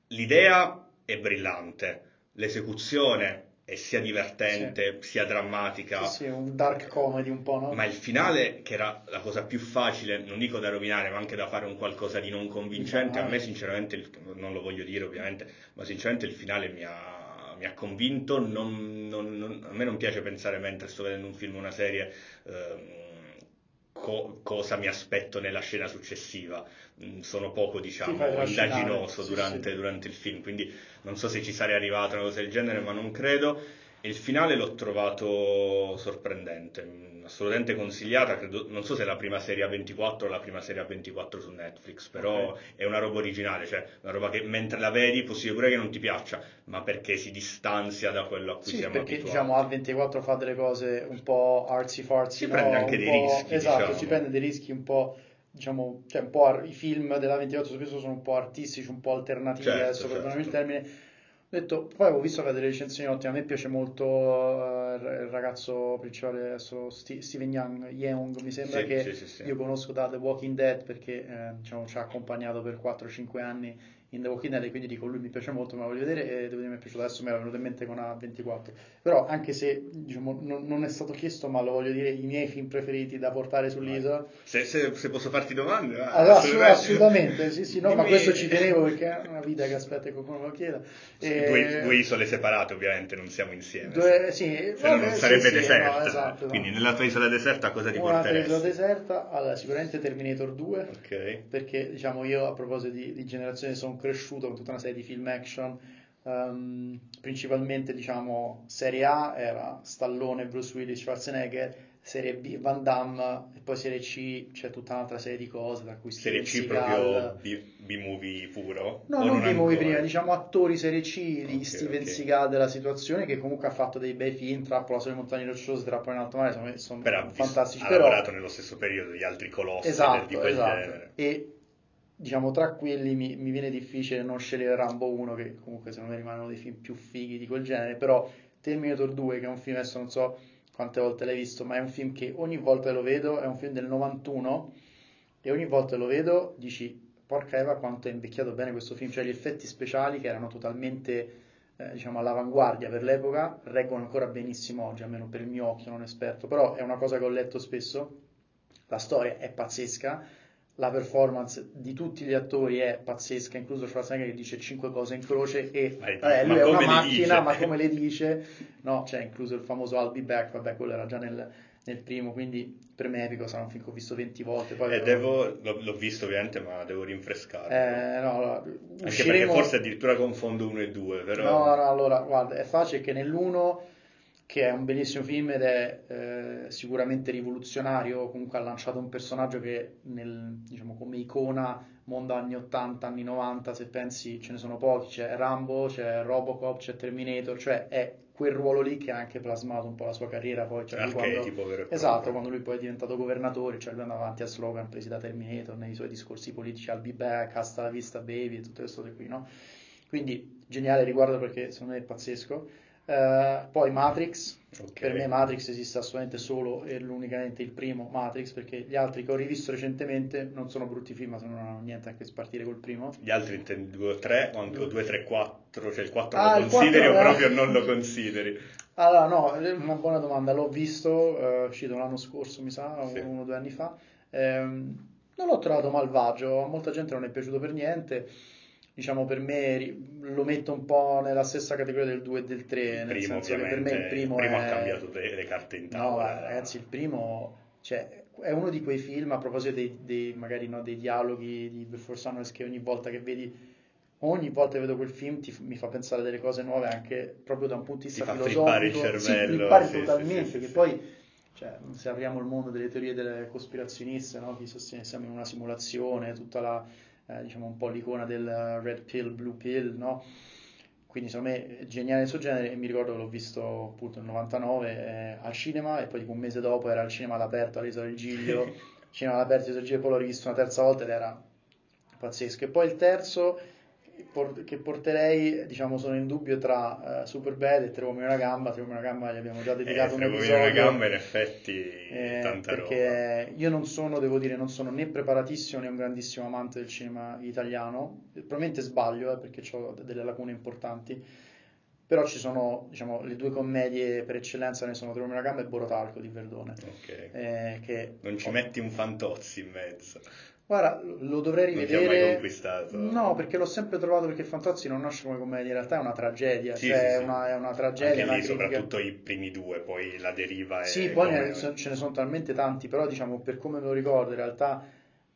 l'idea è brillante, l'esecuzione... e sia divertente, sì. sia drammatica. Sì, sì, un dark comedy un po', no? Ma il finale, che era la cosa più facile, non dico da rovinare, ma anche da fare un qualcosa di non convincente, no. A me sinceramente, il, non lo voglio dire ovviamente, ma sinceramente il finale mi ha, mi ha convinto, non, non, non, a me non piace pensare mentre sto vedendo un film o una serie... Ehm, Co- cosa mi aspetto nella scena successiva, sono poco diciamo indaginoso sì, durante, sì. durante il film, quindi non so se ci sarei arrivato a una cosa del genere, ma non credo, e il finale l'ho trovato sorprendente, assolutamente consigliata, credo, non so se è la prima serie A ventiquattro o la prima serie A ventiquattro su Netflix, però okay. è una roba originale, cioè una roba che mentre la vedi possibile pure che non ti piaccia, ma perché si distanzia da quello a cui sì, siamo perché, abituati. Perché diciamo A ventiquattro fa delle cose un po' artsy fartsy, si no? prende anche dei rischi, esatto, diciamo. Si prende dei rischi un po', diciamo, cioè un po' ar- i film della A ventiquattro spesso sono un po' artistici, un po' alternativi, certo, adesso certo. perdonami il termine. Detto, poi avevo visto delle recensioni ottime, a me piace molto uh, il ragazzo principale adesso, St- Steven Yeun, Yeung, mi sembra sì, che sì, sì, sì. io conosco da The Walking Dead perché eh, diciamo, ci ha accompagnato per quattro o cinque anni in The Walking Dead, e quindi dico lui mi piace molto, me lo voglio vedere, e devo dire mi è piaciuto, adesso mi era venuto in mente con A ventiquattro, però anche se diciamo, non, non è stato chiesto, ma lo voglio dire, i miei film preferiti da portare sull'isola. Se, se, se posso farti domande? Ah, allora, assolutamente, assolutamente sì, sì, no, dimmi. Ma questo ci tenevo perché è una vita che aspetta che qualcuno lo chieda. E... Due, due isole separate ovviamente, non siamo insieme, due, sì, se vabbè, non sarebbe sì, deserta, no, esatto, no. Quindi nella tua isola deserta cosa ti porteresti? Un'altra isola deserta, allora sicuramente Terminator due, okay. perché diciamo io a proposito di, di generazione sono cresciuto con tutta una serie di film action, um, principalmente diciamo serie A era Stallone, Bruce Willis, Schwarzenegger, serie B Van Damme, e poi serie C c'è tutta un'altra serie di cose tra cui serie C Segal. Proprio B-movie puro? No, non, non B-movie prima, diciamo attori serie C di okay, Steven okay. Seagal della situazione, che comunque ha fatto dei bei film, Trappola sulle montagne rocciose, Trappola in alto mare, sono, sono però, fantastici, ha però... lavorato nello stesso periodo gli altri colossi esatto, di quel esatto. genere. E diciamo tra quelli mi, mi viene difficile non scegliere Rambo uno, che comunque secondo me rimane uno dei film più fighi di quel genere, però Terminator due, che è un film, adesso non so quante volte l'hai visto, ma è un film che ogni volta lo vedo, è un film del novantuno, e ogni volta lo vedo dici porca Eva quanto è invecchiato bene questo film, cioè gli effetti speciali che erano totalmente eh, diciamo all'avanguardia per l'epoca reggono ancora benissimo oggi, almeno per il mio occhio non esperto, però è una cosa che ho letto spesso, la storia è pazzesca, la performance di tutti gli attori è pazzesca, incluso Schwarzenegger che dice cinque cose in croce e ma, vabbè, lui è una macchina, ma come le dice? No, cioè incluso il famoso I'll be back, vabbè quello era già nel, nel primo, quindi per me è epico, sarà un film che ho visto venti volte. Poi eh, avevo... devo, l'ho, l'ho visto ovviamente, ma devo rinfrescarlo. Eh, no, allora, usciremo... Anche perché forse addirittura confondo uno e due, però... No, no, allora, guarda, è facile che nell'uno... che è un bellissimo film ed è eh, sicuramente rivoluzionario, comunque ha lanciato un personaggio che nel, diciamo come icona mondo anni ottanta, anni novanta, se pensi ce ne sono pochi, c'è Rambo, c'è Robocop, c'è Terminator, cioè è quel ruolo lì che ha anche plasmato un po' la sua carriera poi. Cioè l'archetipo vero e proprio. Esatto, quando lui poi è diventato governatore, cioè lui andava avanti a slogan presi da Terminator nei suoi discorsi politici, I'll be back, hasta la vista baby e tutte queste cose qui, no? Quindi geniale riguardo perché secondo me è pazzesco. Uh, poi Matrix, okay. Per me Matrix esiste assolutamente solo e l'unicamente il primo Matrix, perché gli altri che ho rivisto recentemente non sono brutti film, ma non hanno niente a che spartire col primo. Gli altri due tre, quanto due tre quattro, cioè il quattro ah, lo consideri quattro, o eh. proprio non lo consideri? Allora no, una buona domanda, l'ho visto, è uh, uscito l'anno scorso mi sa, sì. uno o due anni fa, um, non l'ho trovato malvagio, a molta gente non è piaciuto per niente. Diciamo, per me lo metto un po' nella stessa categoria del due e del tre, nel primo, senso che per me il primo, il primo è... ha cambiato le carte in tavola. No, ragazzi, il primo, cioè, è uno di quei film, a proposito dei, dei magari no, dei dialoghi di Before Sunrise, che ogni volta che vedi, ogni volta che vedo quel film ti, mi fa pensare delle cose nuove, anche proprio da un punto di vista filosofico. Ti fa filosofico, il cervello. Sì, flippare sì, totalmente, sì, sì, che sì. Poi... Cioè, se apriamo il mondo delle teorie delle cospirazioniste, no? Chi sostiene siamo in una simulazione, tutta la, eh, diciamo un po' l'icona del red pill, blue pill, no? Quindi secondo me è geniale il suo genere, e mi ricordo che l'ho visto appunto nel novantanove eh, al cinema, e poi tipo un mese dopo era al cinema all'aperto all'Isola del Giglio, cinema all'aperto all'Isola del Giglio, poi l'ho rivisto una terza volta ed era pazzesco. E poi il terzo che porterei, diciamo, sono in dubbio tra uh, Superbad e Tre uomini e una gamba. Tre uomini e una gamba gli abbiamo già dedicato eh, un episodio. Tre uomini e una gamba in effetti eh, tanta roba. Perché io non sono, devo dire, non sono né preparatissimo né un grandissimo amante del cinema italiano. Probabilmente sbaglio eh, perché ho delle lacune importanti. Però ci sono, diciamo, le due commedie per eccellenza, ne sono Tre uomini e una gamba e Borotalco di Verdone. Okay. Eh, che non ci ho... metti un Fantozzi in mezzo. Guarda, lo dovrei rivedere. Non ti ho mai conquistato. No, perché l'ho sempre trovato, perché Fantozzi non nasce come commedia, in realtà è una tragedia, sì, cioè sì, sì. È, una, è una tragedia. Anche lì, soprattutto i primi due, poi la deriva. Sì, è poi come... ne, ce ne sono talmente tanti, però diciamo per come me lo ricordo in realtà,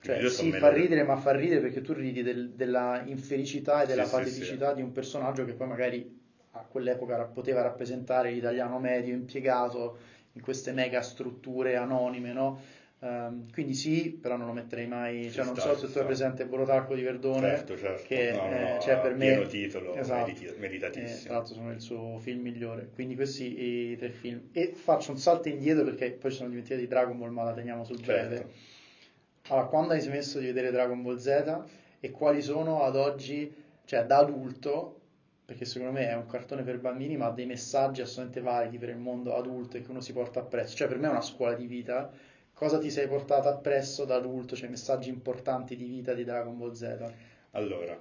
cioè, sì, fa ridere, ma fa ridere perché tu ridi del, della infelicità e della sì, pateticità sì, sì. di un personaggio che poi magari a quell'epoca poteva rappresentare l'italiano medio impiegato in queste mega strutture anonime, no? Um, quindi sì, però non lo metterei mai, ci cioè sta, non so se tu sta. Hai presente Borotalco di Verdone, certo, certo. che no, eh, no, cioè per me pieno titolo, esatto. meritatissimo, eh, tra l'altro sono il suo film migliore, quindi questi i tre film. E faccio un salto indietro perché poi ci sono diventati di Dragon Ball, ma la teniamo sul breve, certo. Allora, quando hai smesso di vedere Dragon Ball Z e quali sono ad oggi, cioè da adulto, perché secondo me è un cartone per bambini ma ha dei messaggi assolutamente validi per il mondo adulto e che uno si porta appresso, cioè per me è una scuola di vita. Cosa ti sei portato appresso da adulto, cioè messaggi importanti di vita di Dragon Ball Z? Allora,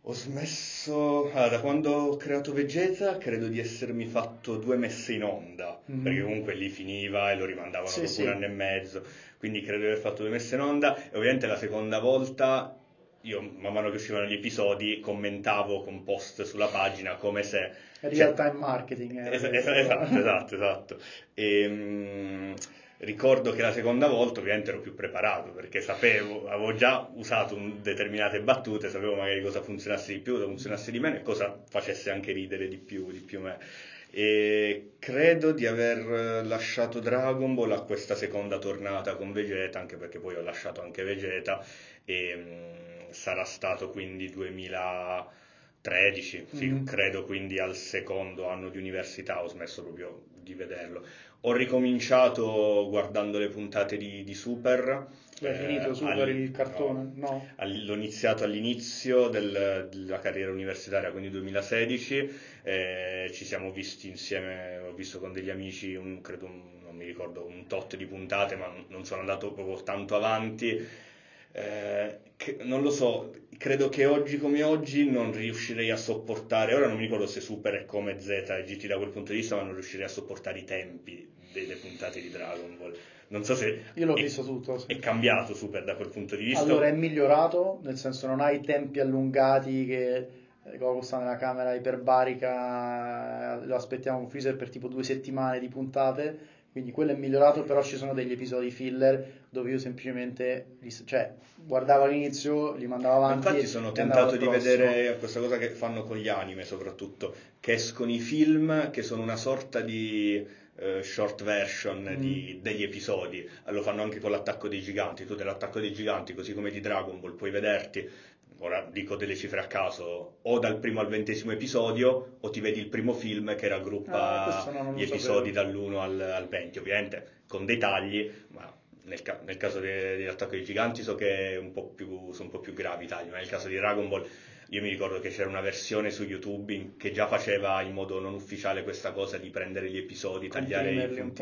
ho smesso... Allora, da quando ho creato Vegeta credo di essermi fatto due messe in onda, mm-hmm. perché comunque lì finiva e lo rimandavano sì, dopo sì. un anno e mezzo, quindi credo di aver fatto due messe in onda, e ovviamente la seconda volta... Io, man mano che uscivano gli episodi, commentavo con post sulla pagina come se... Real cioè... time marketing. Eh, es- es- esatto, esatto, esatto. E, mh, ricordo che la seconda volta ovviamente ero più preparato, perché sapevo, avevo già usato un, determinate battute, sapevo magari cosa funzionasse di più, cosa funzionasse di meno e cosa facesse anche ridere di più, di più me. E credo di aver lasciato Dragon Ball a questa seconda tornata con Vegeta, anche perché poi ho lasciato anche Vegeta, e... Mh, sarà stato quindi duemilatredici, sì, mm. credo, quindi al secondo anno di università ho smesso proprio di vederlo. Ho ricominciato guardando le puntate di, di Super. L'hai eh, finito Super al, il cartone? No, no. All, l'ho iniziato all'inizio del, della carriera universitaria, quindi duemilasedici, eh, ci siamo visti insieme, ho visto con degli amici, un, credo un, non mi ricordo, un tot di puntate, ma non sono andato proprio tanto avanti. Eh, che, non lo so, credo che oggi come oggi non riuscirei a sopportare, ora non mi ricordo se Super è come Z e G T da quel punto di vista, ma non riuscirei a sopportare i tempi delle puntate di Dragon Ball. Non so se io l'ho è, visto tutto sì. È cambiato Super da quel punto di vista, allora è migliorato, nel senso non ha i tempi allungati che Goku sta nella camera iperbarica, lo aspettiamo un freezer per tipo due settimane di puntate. Quindi quello è migliorato, però ci sono degli episodi filler dove io semplicemente li, cioè, guardavo all'inizio, li mandavo avanti. Infatti sono tentato di vedere questa cosa che fanno con gli anime soprattutto, che escono i film che sono una sorta di uh, short version mm. di, degli episodi. Lo fanno anche con l'Attacco dei Giganti, tu dell'Attacco dei Giganti così come di Dragon Ball puoi vederti, ora dico delle cifre a caso, o dal primo al ventesimo episodio, o ti vedi il primo film che raggruppa ah, no, gli episodi dall'uno al, al venti, ovviamente con dei tagli, ma nel, ca- nel caso dell'Attacco dei Giganti so che è un po' più, sono un po' più gravi i tagli, ma nel caso di Dragon Ball Io mi ricordo che c'era una versione su YouTube che già faceva in modo non ufficiale questa cosa di prendere gli episodi, tagliare i film,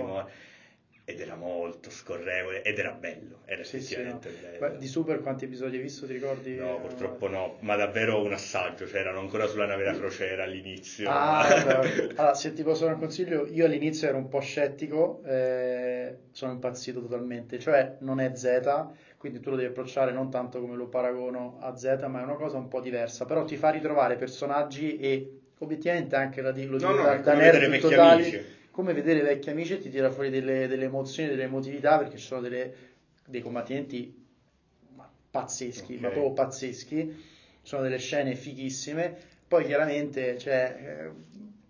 ed era molto scorrevole ed era bello, era sì, effettivamente sì, no. bello. Beh, di Super quanti episodi hai visto, ti ricordi? No, purtroppo no, ma davvero un assaggio, cioè erano ancora sulla nave da crociera all'inizio. Ah, vabbè. Allora, se ti posso dare un consiglio, io all'inizio ero un po' scettico, eh, sono impazzito totalmente, cioè non è Z, quindi tu lo devi approcciare non tanto come lo paragono a Z, ma è una cosa un po' diversa, però ti fa ritrovare personaggi e obiettivamente anche la dillo no, no, da, da nerd totali. Come vedere vecchi amici ti tira fuori delle, delle emozioni, delle emotività, perché ci sono delle, dei combattenti pazzeschi, okay. ma proprio pazzeschi, sono delle scene fighissime, poi chiaramente, cioè,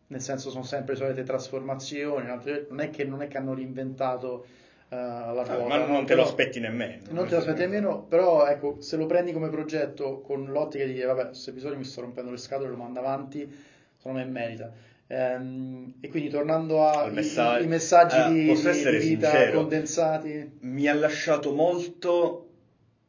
nel senso sono sempre le solite trasformazioni, non è che, non è che hanno reinventato uh, la ruota. Ah, ma non no? te però, lo aspetti nemmeno. Non te lo aspetti nemmeno, però ecco, se lo prendi come progetto con l'ottica di dire, vabbè, questo episodio mi sto rompendo le scatole, lo mando avanti, secondo me merita. E quindi tornando ai messaggi, i messaggi ah, di, posso essere di vita sincero, condensati, mi ha lasciato molto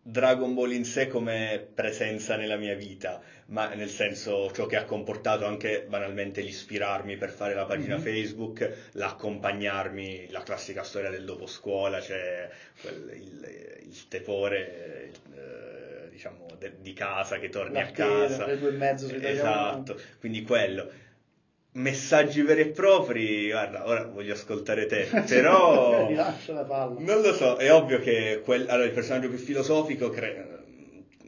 Dragon Ball in sé come presenza nella mia vita, ma nel senso ciò che ha comportato anche banalmente l'ispirarmi per fare la pagina mm-hmm. Facebook, l'accompagnarmi, la classica storia del dopo scuola, cioè quel, il, il tepore eh, diciamo de, di casa che torni la a tele, casa le due e mezzo su esatto, quindi quello. Messaggi veri e propri, guarda, ora voglio ascoltare te, però ti lascio la palla. Non lo so, è ovvio che quel... allora, il personaggio più filosofico cre...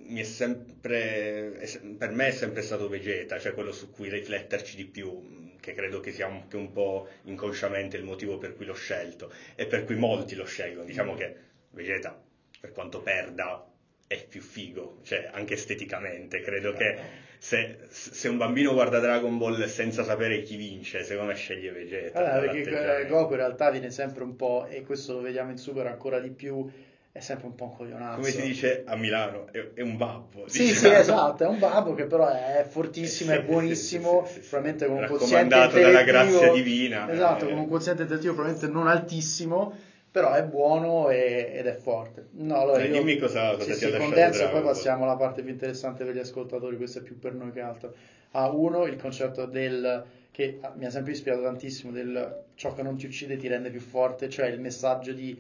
mi è sempre per me è sempre stato Vegeta, cioè quello su cui rifletterci di più, che credo che sia anche un po' inconsciamente il motivo per cui l'ho scelto e per cui molti lo scelgono. Diciamo che Vegeta, per quanto perda, è più figo, cioè anche esteticamente credo ah, che no. se, se un bambino guarda Dragon Ball senza sapere chi vince, secondo me sceglie Vegeta, allora, perché Goku in realtà viene sempre un po', e questo lo vediamo in Super ancora di più, è sempre un po' un coglionazzo, come si dice a Milano, è, è un babbo, sì diciamo. Sì, esatto, è un babbo che però è fortissimo, eh, sì, è buonissimo, sì, sì, sì, probabilmente con un quoziente intellettivo raccomandato dalla grazia divina, esatto, eh. con un quoziente intellettivo probabilmente non altissimo, però è buono e, ed è forte. No, allora eh, io, dimmi cosa, cosa sì, ti sì, ha condenso, poi passiamo alla parte più interessante per gli ascoltatori, questa è più per noi che altro. A uno, il concetto del, che mi ha sempre ispirato tantissimo, del ciò che non ti uccide ti rende più forte, cioè il messaggio di,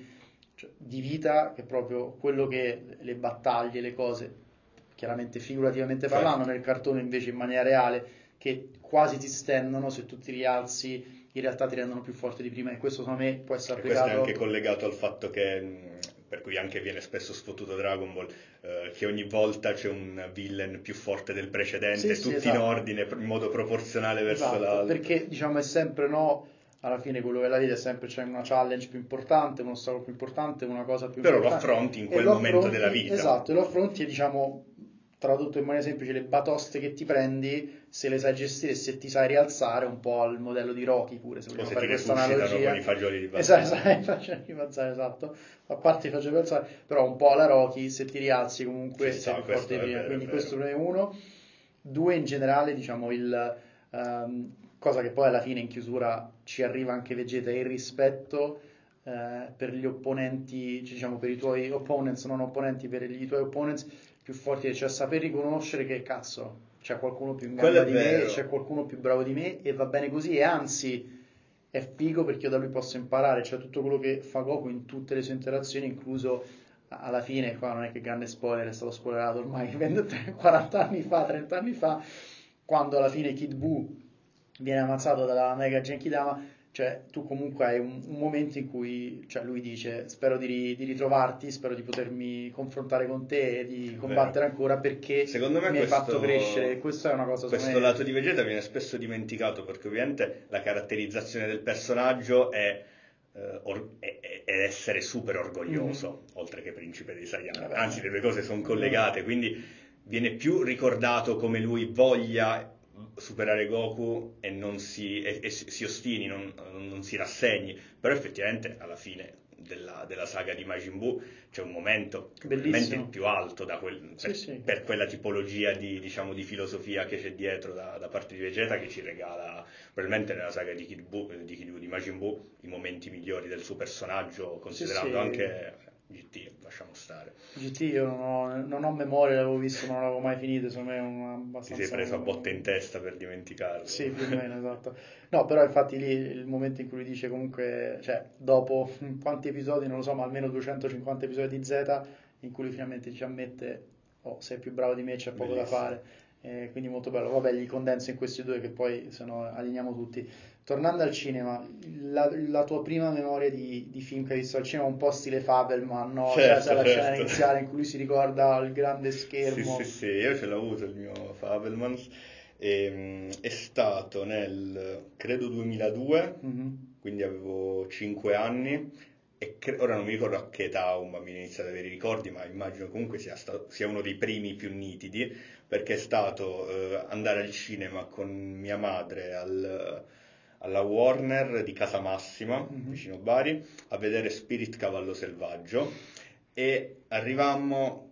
cioè, di vita, che è proprio quello che le battaglie, le cose, chiaramente figurativamente parlando, certo. nel cartone invece in maniera reale, che quasi ti stendono, se tu ti rialzi, in realtà ti rendono più forte di prima, e questo secondo me può essere applicato. E questo è anche collegato al fatto che, per cui anche viene spesso sfottuto Dragon Ball, eh, che ogni volta c'è un villain più forte del precedente, sì, tutti sì, esatto. in ordine, in modo proporzionale verso esatto, l'altro. Perché diciamo è sempre no, alla fine quello che la vita è sempre, c'è cioè una challenge più importante, uno ostacolo più importante, una cosa più Però importante. Però lo affronti in quel momento affronti, della vita. Esatto, lo affronti e diciamo... tradotto in maniera semplice, le batoste che ti prendi, se le sai gestire e se ti sai rialzare, un po' al modello di Rocky pure, se vogliamo fare questa analogia, con i fagioli di balzare, esatto, i fagioli di balzare, esatto, a parte i fagioli di balzare, però un po' alla Rocky, se ti rialzi comunque sì, sei più forte prima, quindi questo è uno. Due, in generale, diciamo, il um, cosa che poi alla fine in chiusura ci arriva anche Vegeta, è il rispetto eh, per gli opponenti, diciamo per i tuoi opponents, non opponenti, per i tuoi opponents più forti, cioè saper riconoscere che cazzo c'è qualcuno più in gamba di me, c'è qualcuno più bravo di me e va bene così, e anzi è figo perché io da lui posso imparare, cioè tutto quello che fa Goku in tutte le sue interazioni, incluso alla fine, qua non è che grande spoiler, è stato spoilerato ormai quaranta anni fa, trenta anni fa, quando alla fine Kid Buu viene ammazzato dalla Mega Genkidama, cioè tu comunque hai un, un momento in cui, cioè lui dice spero di, ri, di ritrovarti, spero di potermi confrontare con te e di combattere Beh. ancora, perché secondo me mi questo, hai fatto crescere, questa è una cosa, questo lato di Vegeta viene spesso dimenticato, perché ovviamente la caratterizzazione del personaggio è eh, or, è, è essere super orgoglioso, mm-hmm. oltre che principe dei Saiyan, anzi le due cose sono collegate, quindi viene più ricordato come lui voglia superare Goku e non si, e, e si ostini, non, non si rassegni, però effettivamente alla fine della, della saga di Majin Bu c'è un momento veramente il più alto da quel, sì, per, sì. per quella tipologia di, diciamo, di filosofia che c'è dietro da, da parte di Vegeta, che ci regala probabilmente nella saga di Kid Buu, di, Kid Buu, di Majin Bu, i momenti migliori del suo personaggio, considerando sì, sì. anche G T, lasciamo stare. G T io non ho, non ho memoria, l'avevo visto ma non l'avevo mai finito, secondo me è una, abbastanza... Ti sei preso a botte in testa per dimenticarlo. Sì, più o meno, esatto. No, però infatti lì il momento in cui lui dice comunque, cioè dopo quanti episodi, non lo so, ma almeno duecentocinquanta episodi di Z, in cui lui finalmente ci ammette, oh, sei più bravo di me, c'è poco Bellissimo. Da fare. Eh, quindi molto bello. Vabbè, li condenso in questi due che poi se no allineiamo tutti. Tornando al cinema, la, la tua prima memoria di, di film che hai visto al cinema, un po' stile Fabelman, no? Certo, cioè, la certo. scena iniziale in cui lui si ricorda il grande schermo. Sì, sì, sì, io ce l'ho avuto il mio Fabelman. E, è stato nel, credo, duemiladue, mm-hmm. quindi avevo cinque anni. E cre- ora non mi ricordo a che età un bambino inizia ad avere i ricordi, ma immagino comunque sia, stato, sia uno dei primi più nitidi, perché è stato eh, andare al cinema con mia madre al... alla Warner di Casamassima, mm-hmm. vicino Bari, a vedere Spirit Cavallo Selvaggio, e arrivammo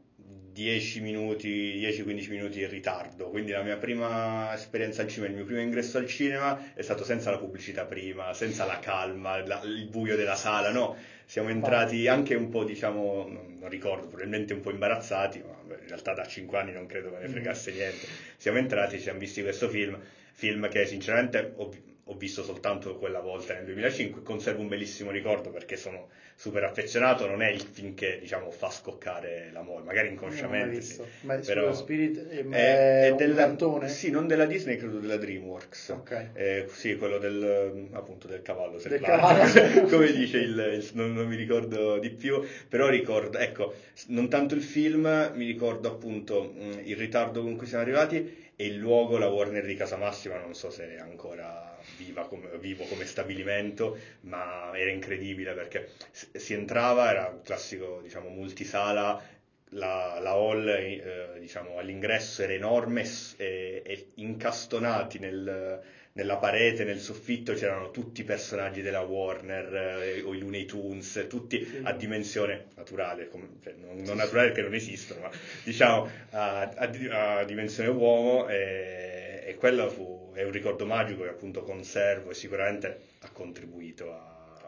dieci minuti, dieci quindici minuti in ritardo, quindi la mia prima esperienza al cinema, il mio primo ingresso al cinema è stato senza la pubblicità prima, senza la calma, la, il buio della sala, no? Siamo entrati anche un po', diciamo, non, non ricordo, probabilmente un po' imbarazzati, ma in realtà da cinque anni non credo me ne fregasse niente. Siamo entrati, ci siamo visti questo film, film che sinceramente... Ob- ho visto soltanto quella volta nel duemilacinque, conservo un bellissimo ricordo perché sono super affezionato, non è il film che, diciamo, fa scoccare l'amore, magari inconsciamente, sì, ma però Spirit è, è, è un della, cartone? Sì, non della Disney, credo della DreamWorks. Okay. Eh, sì, quello del, appunto, del cavallo selvaggio, come dice il, il non, non mi ricordo di più, però ricordo, ecco, non tanto il film, mi ricordo appunto mh, il ritardo con cui siamo arrivati e il luogo, la Warner di Casamassima, non so se è ancora viva come, vivo come stabilimento, ma era incredibile perché si entrava, era un classico, diciamo, multisala, la, la hall eh, diciamo, all'ingresso era enorme e, e incastonati nel, nella parete, nel soffitto c'erano tutti i personaggi della Warner eh, o i Looney Tunes, tutti sì. a dimensione naturale, come, cioè, non, non naturale perché non esistono, ma diciamo a, a, a dimensione uomo, e, e quella fu è un ricordo magico che appunto conservo e sicuramente ha contribuito a...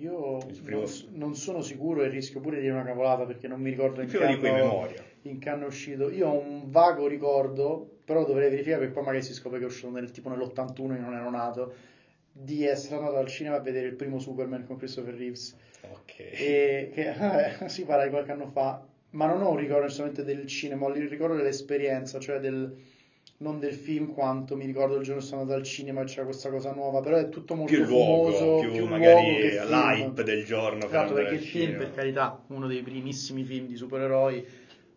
Io non, non sono sicuro e rischio pure di dire una cavolata perché non mi ricordo in che anno è uscito. Io ho un vago ricordo, però dovrei verificare perché poi magari si scopre che è uscito nel, tipo nell'ottantuno, io non ero nato, di essere andato al cinema a vedere il primo Superman con Christopher Reeves. Ok. E che eh, si parla di qualche anno fa, ma non ho un ricordo solamente del cinema, ho il ricordo dell'esperienza, cioè del... non del film quanto mi ricordo il giorno sono andato al cinema e c'era questa cosa nuova, però è tutto molto più luogo, famoso, più, più magari l'hype del giorno. Esatto, perché il film, per carità, uno dei primissimi film di supereroi,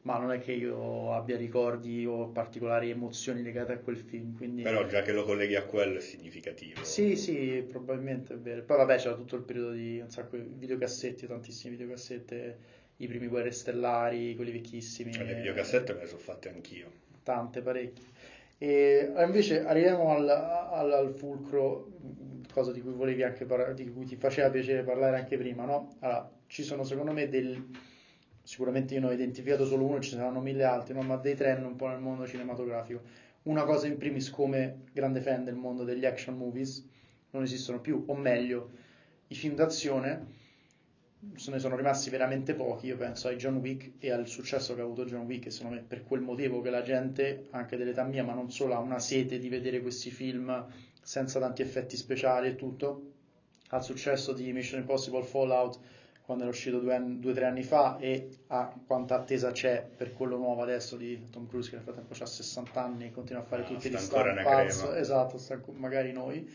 ma non è che io abbia ricordi o particolari emozioni legate a quel film, quindi... Però già che lo colleghi a quello è significativo. Sì, sì, probabilmente è vero. Poi vabbè c'era tutto il periodo di un sacco di videocassetti, tantissime videocassette, i primi Guerre Stellari, quelli vecchissimi. Le videocassette me le sono fatte anch'io. Tante, parecchie. E invece arriviamo al, al, al fulcro, cosa di cui volevi anche par- di cui ti faceva piacere parlare anche prima, no? Allora, ci sono secondo me del sicuramente io ne ho identificato solo uno, ci saranno mille altri, no? Ma dei trend un po' nel mondo cinematografico. Una cosa in primis, come grande fan del mondo degli action movies, non esistono più, o meglio, i film d'azione ne sono rimasti veramente pochi. Io penso ai John Wick e al successo che ha avuto John Wick, secondo me per quel motivo che la gente anche dell'età mia, ma non solo, ha una sete di vedere questi film senza tanti effetti speciali e tutto, al successo di Mission Impossible Fallout quando era uscito due anni, due, tre anni fa, e a quanta attesa c'è per quello nuovo adesso di Tom Cruise che nel frattempo ha sessanta anni e continua a fare ah, tutti gli stunt. Esatto, sta, magari noi.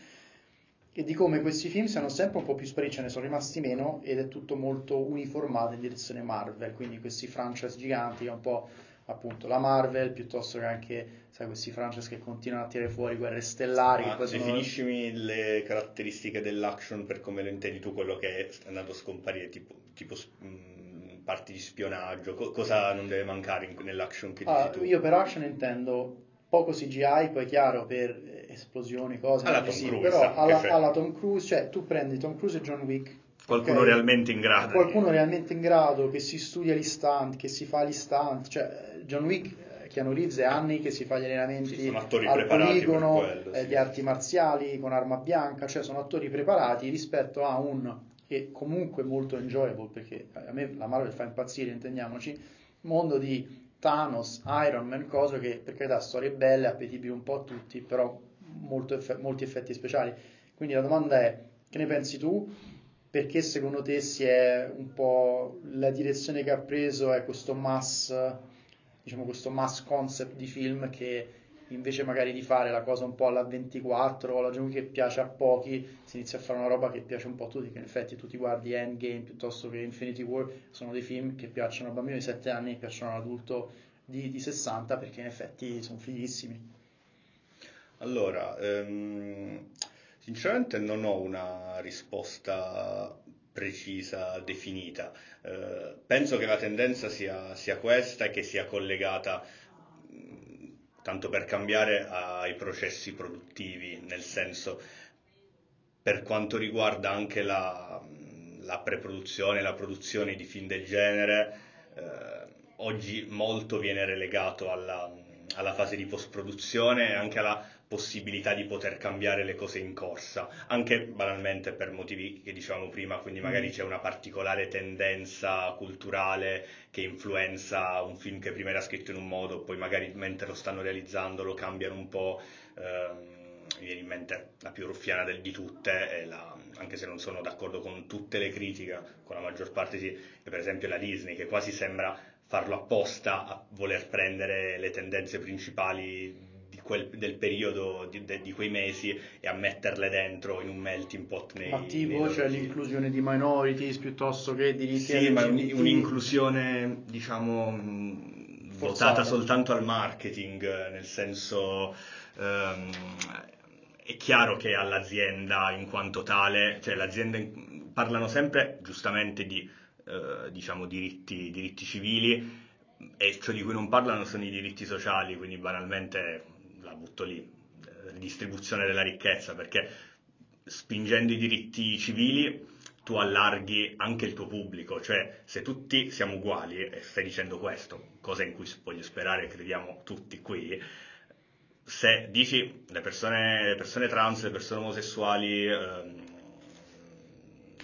E di come questi film siano sempre un po' più spariti, ce ne sono rimasti meno ed è tutto molto uniformato in direzione Marvel, quindi questi franchise giganti che un po' appunto la Marvel, piuttosto che anche, sai, questi franchise che continuano a tirare fuori Guerre Stellari. Ma definiscimi sono... le caratteristiche dell'action per come lo intendi tu, quello che è andato a scomparire, tipo, tipo mh, parti di spionaggio, co- cosa non deve mancare in, nell'action che ah, dici tu? Io per action intendo poco C G I, poi è chiaro, per esplosioni, cose, alla Tom sì, Cruise, però alla, alla Tom Cruise, cioè tu prendi Tom Cruise e John Wick. Qualcuno okay, realmente in grado. Qualcuno realmente in grado, che si studia gli stunt, che si fa gli stunt, cioè John Wick, Keanu Reeves è anni che si fa gli allenamenti, sì, sono attori al preparati poligono, per quello, sì. eh, gli arti marziali con arma bianca, cioè sono attori preparati rispetto a un e comunque molto enjoyable, perché a me la Marvel fa impazzire, intendiamoci, mondo di Thanos, Iron Man, cose che per carità storie belle, appetibili un po' a tutti, però molto eff- molti effetti speciali. Quindi la domanda è, che ne pensi tu? Perché secondo te si è un po' la direzione che ha preso è questo mass, diciamo questo mass concept di film, che invece magari di fare la cosa un po' alla A ventiquattro o alla John Wick che piace a pochi, si inizia a fare una roba che piace un po' a tutti, che in effetti tu ti guardi Endgame piuttosto che Infinity War, sono dei film che piacciono a bambino di sette anni e piacciono a un adulto di, di sessanta, perché in effetti sono fighissimi. Allora, ehm, sinceramente non ho una risposta precisa, definita. Eh, penso che la tendenza sia, sia questa e che sia collegata, tanto per cambiare, ai processi produttivi, nel senso, per quanto riguarda anche la, la preproduzione, la produzione di film del genere, eh, oggi molto viene relegato alla, alla fase di post-produzione e anche alla possibilità di poter cambiare le cose in corsa, anche banalmente per motivi che dicevamo prima, quindi magari c'è una particolare tendenza culturale che influenza un film che prima era scritto in un modo, poi magari mentre lo stanno realizzando lo cambiano un po'. Ehm, mi viene in mente la più ruffiana del, di tutte, e la, anche se non sono d'accordo con tutte le critiche, con la maggior parte sì, che per esempio la Disney, che quasi sembra farlo apposta a voler prendere le tendenze principali Quel, del periodo di, de, di quei mesi e a metterle dentro in un melting pot nei, ma tipo nei cioè film. L'inclusione di minorities piuttosto che di sì, ma un, un'inclusione diciamo forzata, votata soltanto al marketing, nel senso um, è chiaro che all'azienda in quanto tale, cioè l'azienda in, parlano sempre giustamente di uh, diciamo diritti, diritti civili, e ciò di cui non parlano sono i diritti sociali, quindi banalmente la butto lì, ridistribuzione della ricchezza, perché spingendo i diritti civili tu allarghi anche il tuo pubblico, cioè se tutti siamo uguali, e stai dicendo questo, cosa in cui voglio sperare crediamo tutti qui, se dici le persone, le persone trans, le persone omosessuali, ehm,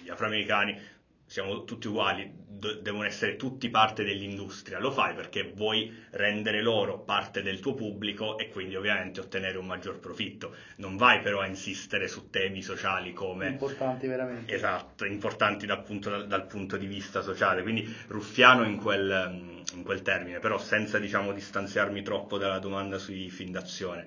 gli afroamericani, siamo tutti uguali, do- devono essere tutti parte dell'industria, lo fai perché vuoi rendere loro parte del tuo pubblico e quindi ovviamente ottenere un maggior profitto, non vai però a insistere su temi sociali come importanti veramente, esatto, importanti dal punto, dal, dal punto di vista sociale, quindi ruffiano in quel, in quel termine, però senza diciamo distanziarmi troppo dalla domanda sui film d'azione.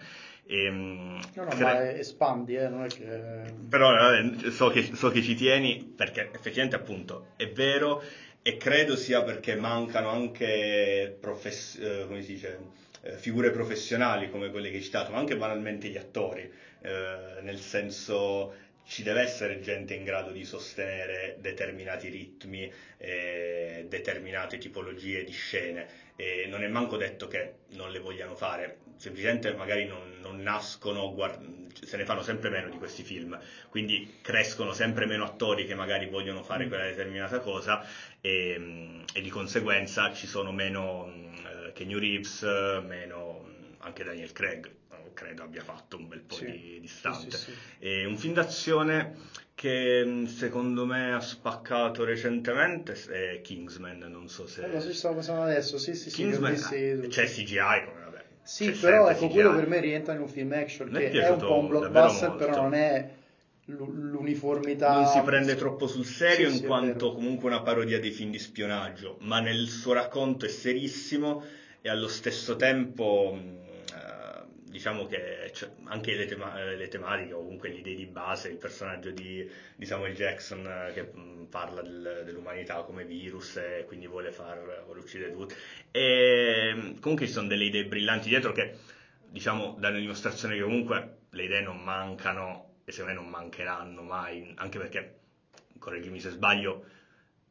E, no, no, cre- ma espandi, eh, non è che... Però vabbè, so, che, so che ci tieni, perché effettivamente appunto è vero, e credo sia perché mancano anche profes- eh, come si dice, eh, figure professionali come quelle che hai citato, ma anche banalmente gli attori, eh, nel senso ci deve essere gente in grado di sostenere determinati ritmi, eh, determinate tipologie di scene. E non è manco detto che non le vogliano fare, semplicemente magari non, non nascono, guard- se ne fanno sempre meno di questi film, quindi crescono sempre meno attori che magari vogliono fare quella determinata cosa, e, e di conseguenza ci sono meno uh, Keanu Reeves, meno anche Daniel Craig, credo abbia fatto un bel po' sì, di, di stante. Sì, sì, sì. E un film d'azione che secondo me ha spaccato recentemente è Kingsman, non so se... Eh, lo so, ci stavo pensando adesso, sì, sì, sì. Kingsman, c'è cioè C G I, come vabbè. Sì, però ecco, C G I. Quello per me rientra in un film action, che è, è un po' un blockbuster, però non è l'uniformità... Non si prende troppo sul serio, sì, in sì, quanto comunque una parodia dei film di spionaggio, ma nel suo racconto è serissimo e allo stesso tempo... Diciamo che anche le, tema- le tematiche, o comunque le idee di base, il personaggio di, di Samuel Jackson che parla del, dell'umanità come virus e quindi vuole, far, vuole uccidere tutti. E comunque ci sono delle idee brillanti dietro che, diciamo, danno dimostrazione che comunque le idee non mancano e secondo me non mancheranno mai, anche perché, correggimi se sbaglio,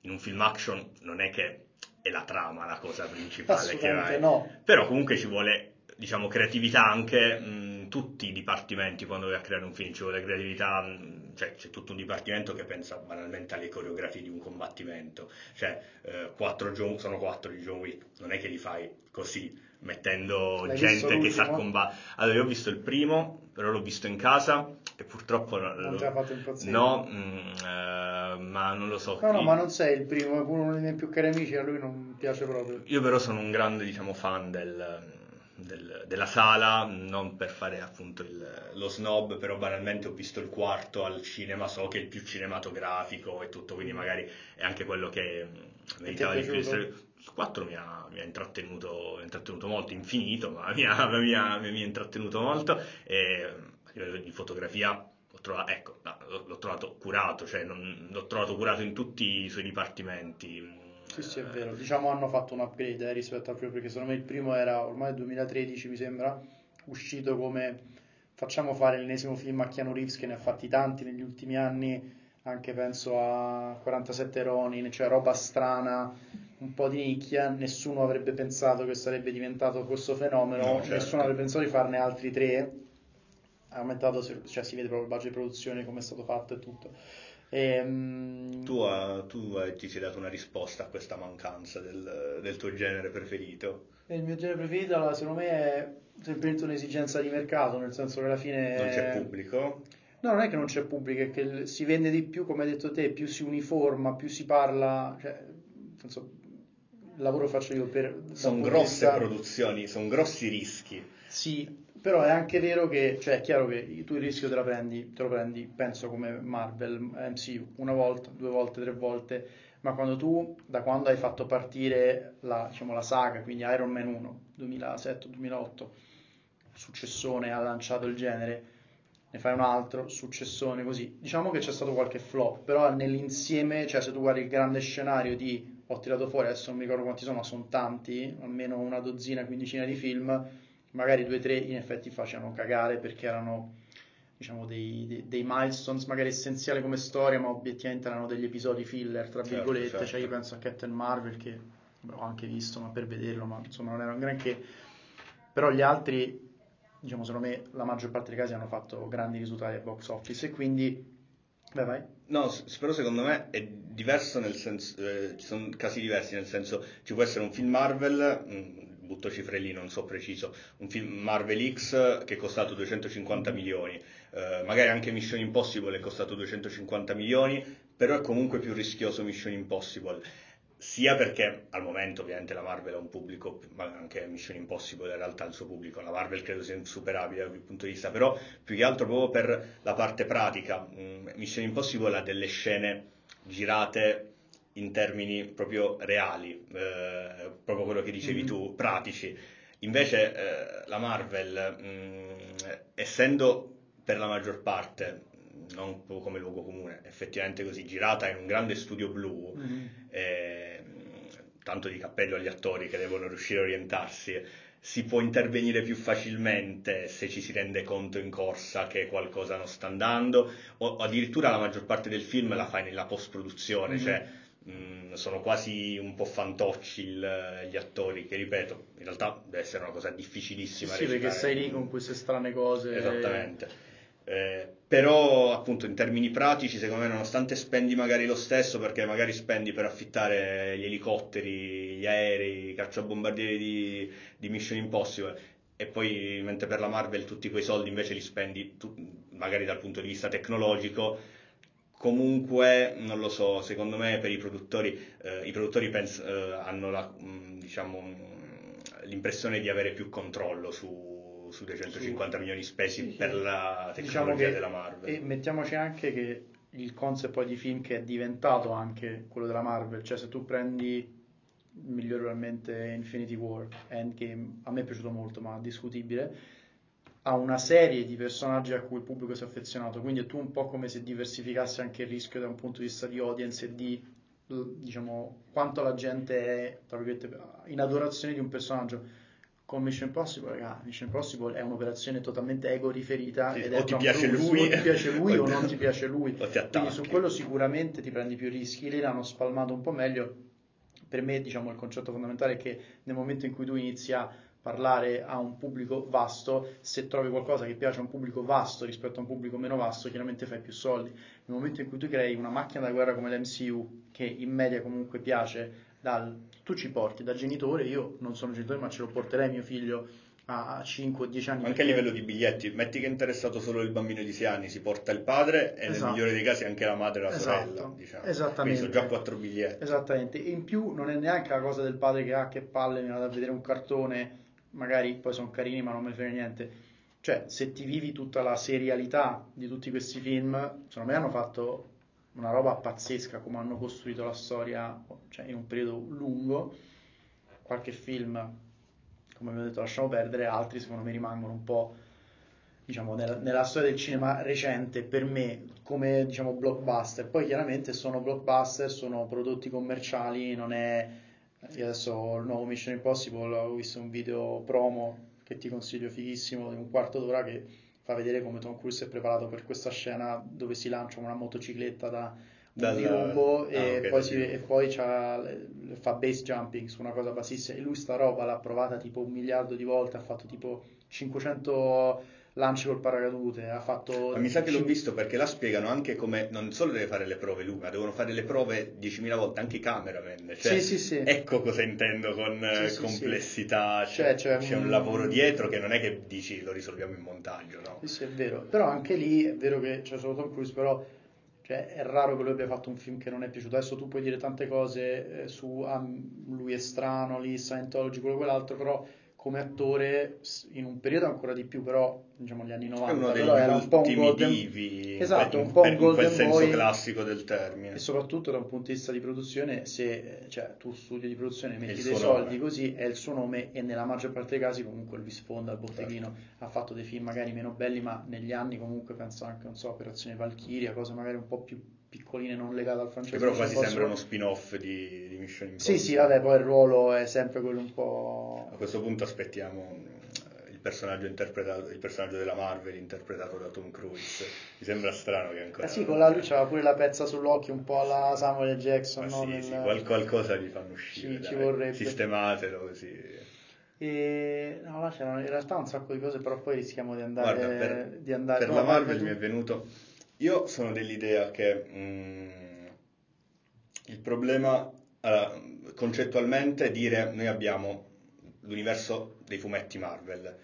in un film action non è che è la trama la cosa principale che hai. No. Però comunque ci vuole... diciamo creatività anche, mh, tutti i dipartimenti, quando vai a creare un film ci vuole creatività, mh, cioè c'è tutto un dipartimento che pensa banalmente alle coreografie di un combattimento, cioè eh, quattro John, sono quattro di John Wick, non è che li fai così mettendo L'hai gente che sa combattere. Allora io ho visto il primo, però l'ho visto in casa e purtroppo non ti ha fatto impazzire. No, mh, eh, ma non lo so. No, chi... no, ma non sei il primo, è uno dei miei più cari amici, a lui non piace proprio. Io però sono un grande, diciamo, fan del... Del, della sala, non per fare appunto il, lo snob, però banalmente ho visto il quarto al cinema, so che è il più cinematografico e tutto, quindi magari è anche quello che meritava di più. Il quattro mi ha, mi ha intrattenuto, intrattenuto molto, infinito, ma mi ha, mi ha, mi ha intrattenuto molto, e a livello di fotografia ho trovato, ecco, no, l'ho trovato curato, cioè non, l'ho trovato curato in tutti i suoi dipartimenti. Sì, sì, è vero, diciamo hanno fatto un upgrade eh, rispetto al primo, perché secondo me il primo era ormai duemilatredici, mi sembra, uscito come facciamo fare l'ennesimo film a Keanu Reeves, che ne ha fatti tanti negli ultimi anni, anche penso a quarantasette Ronin, cioè roba strana, un po' di nicchia, nessuno avrebbe pensato che sarebbe diventato questo fenomeno, no, certo. Nessuno avrebbe pensato di farne altri tre, ha aumentato, cioè si vede proprio il budget di produzione, come è stato fatto e tutto. Ehm... Tu, ha, tu ha, ti sei dato una risposta a questa mancanza del, del tuo genere preferito? Il mio genere preferito, allora, secondo me è sempre un'esigenza di mercato, nel senso che alla fine non c'è pubblico. No, non è che non c'è pubblico, è che si vende di più, come hai detto te, più si uniforma, più si parla, cioè, non so, il lavoro faccio io per... Sono grosse vista... produzioni, sono grossi rischi. Sì. Però è anche vero che, cioè è chiaro che tu il rischio te la prendi, te lo prendi, penso come Marvel, M C U, una volta, due volte, tre volte, ma quando tu, da quando hai fatto partire la, diciamo, la saga, quindi Iron Man uno, duemilasette duemilaotto, successone, ha lanciato il genere, ne fai un altro, successone, così, diciamo che c'è stato qualche flop, però nell'insieme, cioè se tu guardi il grande scenario di, ho tirato fuori, adesso non mi ricordo quanti sono, ma sono tanti, almeno una dozzina, quindicina di film, magari due o tre in effetti facevano cagare perché erano, diciamo, dei, dei, dei milestones magari essenziali come storia, ma obiettivamente erano degli episodi filler, tra virgolette, certo, certo. Cioè io penso a Captain Marvel, che ho anche visto, ma per vederlo, ma insomma non era un granché, però gli altri, diciamo, secondo me la maggior parte dei casi hanno fatto grandi risultati al box office e quindi... Beh, vai. No, però secondo me è diverso nel senso, eh, ci sono casi diversi, nel senso ci può essere un film Marvel... Mh, butto cifre lì, non so preciso, un film Marvel X che è costato duecentocinquanta milioni, eh, magari anche Mission Impossible è costato duecentocinquanta milioni, però è comunque più rischioso Mission Impossible, sia perché al momento ovviamente la Marvel ha un pubblico, ma anche Mission Impossible in realtà ha il suo pubblico, la Marvel credo sia insuperabile dal punto di vista, però più che altro proprio per la parte pratica, Mission Impossible ha delle scene girate in termini proprio reali, eh, proprio quello che dicevi mm-hmm. tu, pratici. Invece eh, la Marvel, mh, essendo per la maggior parte, non come luogo comune, effettivamente così, girata in un grande studio blu, mm-hmm. eh, tanto di cappello agli attori che devono riuscire a orientarsi, si può intervenire più facilmente se ci si rende conto in corsa che qualcosa non sta andando, o addirittura la maggior parte del film la fai nella post-produzione, mm-hmm. cioè... sono quasi un po' fantocci il, gli attori, che ripeto in realtà deve essere una cosa difficilissima, sì, sì, perché sei lì con queste strane cose, esattamente, eh, però appunto in termini pratici secondo me, nonostante spendi magari lo stesso, perché magari spendi per affittare gli elicotteri, gli aerei, i cacciabombardieri di, di Mission Impossible, e poi mentre per la Marvel tutti quei soldi invece li spendi tu, magari dal punto di vista tecnologico. Comunque, non lo so, secondo me per i produttori, eh, i produttori pens- eh, hanno la, mh, diciamo, mh, l'impressione di avere più controllo su, su duecentocinquanta sì. milioni spesi sì, sì. per la tecnologia, diciamo che, della Marvel. E mettiamoci anche che il concept poi di film che è diventato anche quello della Marvel, cioè se tu prendi migliormente Infinity War, Endgame, a me è piaciuto molto ma discutibile, ha una serie di personaggi a cui il pubblico si è affezionato, quindi è tu un po' come se diversificassi anche il rischio da un punto di vista di audience e di, diciamo, quanto la gente è, tra virgolette, in adorazione di un personaggio. Con Mission Impossible, ragazzi, Mission Impossible è un'operazione totalmente ego riferita, sì, ed o, è ti piace lui, o ti piace lui o non ti piace lui, o ti quindi su quello sicuramente ti prendi più rischi, lì l'hanno spalmato un po' meglio. Per me, diciamo, il concetto fondamentale è che nel momento in cui tu inizi a parlare a un pubblico vasto, se trovi qualcosa che piace a un pubblico vasto rispetto a un pubblico meno vasto, chiaramente fai più soldi. Nel momento in cui tu crei una macchina da guerra come l'M C U, che in media comunque piace, dal, tu ci porti da genitore, io non sono genitore ma ce lo porterei mio figlio a cinque dieci anni. Anche a livello di biglietti, metti che è interessato solo il bambino di sei anni, si porta il padre e esatto. nel migliore dei casi anche la madre e la esatto. sorella, diciamo. Esattamente. Quindi sono già quattro biglietti. Esattamente, e in più non è neanche la cosa del padre che ha ah, che palle, mi vado a vedere un cartone, magari poi sono carini ma non mi frega niente. Cioè, se ti vivi tutta la serialità di tutti questi film, secondo me hanno fatto una roba pazzesca, come hanno costruito la storia, cioè in un periodo lungo. Qualche film, come vi ho detto, lasciamo perdere, altri secondo me rimangono un po', diciamo, nella, nella storia del cinema recente, per me, come, diciamo, blockbuster. Poi chiaramente sono blockbuster, sono prodotti commerciali, non è... Io adesso il nuovo Mission Impossible, ho visto un video promo che ti consiglio fighissimo, di un quarto d'ora, che fa vedere come Tom Cruise è preparato per questa scena dove si lancia una motocicletta da... Dal, Dirubo, ah, e, okay, poi si, e poi c'ha, fa base jumping su una cosa bassissima, e lui sta roba l'ha provata tipo un miliardo di volte, ha fatto tipo cinquecento lanci col paracadute, ha fatto... Ma mi sa che l'ho visto, perché la spiegano anche come non solo deve fare le prove lui, ma devono fare le prove diecimila volte anche i cameraman, cioè, sì, sì, sì. Ecco cosa intendo con sì, sì, complessità, sì. Cioè, cioè, c'è un... un lavoro dietro che non è che dici lo risolviamo in montaggio, no? Sì, sì, è vero, però anche lì è vero che c'è, cioè, solo Tom Cruise, però... Cioè, è raro che lui abbia fatto un film che non è piaciuto. Adesso tu puoi dire tante cose eh, su ah, lui è strano, lì, Scientology, quello quell'altro, però come attore, in un periodo ancora di più, però diciamo gli anni novanta, però era un po' un golden divi, esatto, un po' un golden quel senso boy, classico del termine. E soprattutto da un punto di vista di produzione, se cioè, tu studio di produzione, metti dei soldi nome. Così, è il suo nome, e nella maggior parte dei casi comunque lui sfonda al botteghino, certo. Ha fatto dei film magari meno belli, ma negli anni comunque, penso anche, non so, Operazione Valchiria, cose magari un po' più piccoline, non legate al francese. Che però quasi sembra uno spin-off di, di Mission Impossible. Sì, sì, vabbè, poi il ruolo è sempre quello un po'... A questo punto aspettiamo il personaggio interpretato, il personaggio della Marvel interpretato da Tom Cruise. Mi sembra strano che ancora... Eh sì, con la lui c'aveva pure la pezza sull'occhio, un po' alla Samuel Jackson. Ma no? Sì, nel... sì, qual- qualcosa gli fanno uscire, ci, ci vorrebbe. Sistematelo così... E no, là c'erano in realtà un sacco di cose, però poi rischiamo di andare... Guarda, per, di andare... per no, la Marvel tu... mi è venuto... Io sono dell'idea che mh, il problema, allora, concettualmente, è dire noi abbiamo l'universo dei fumetti Marvel,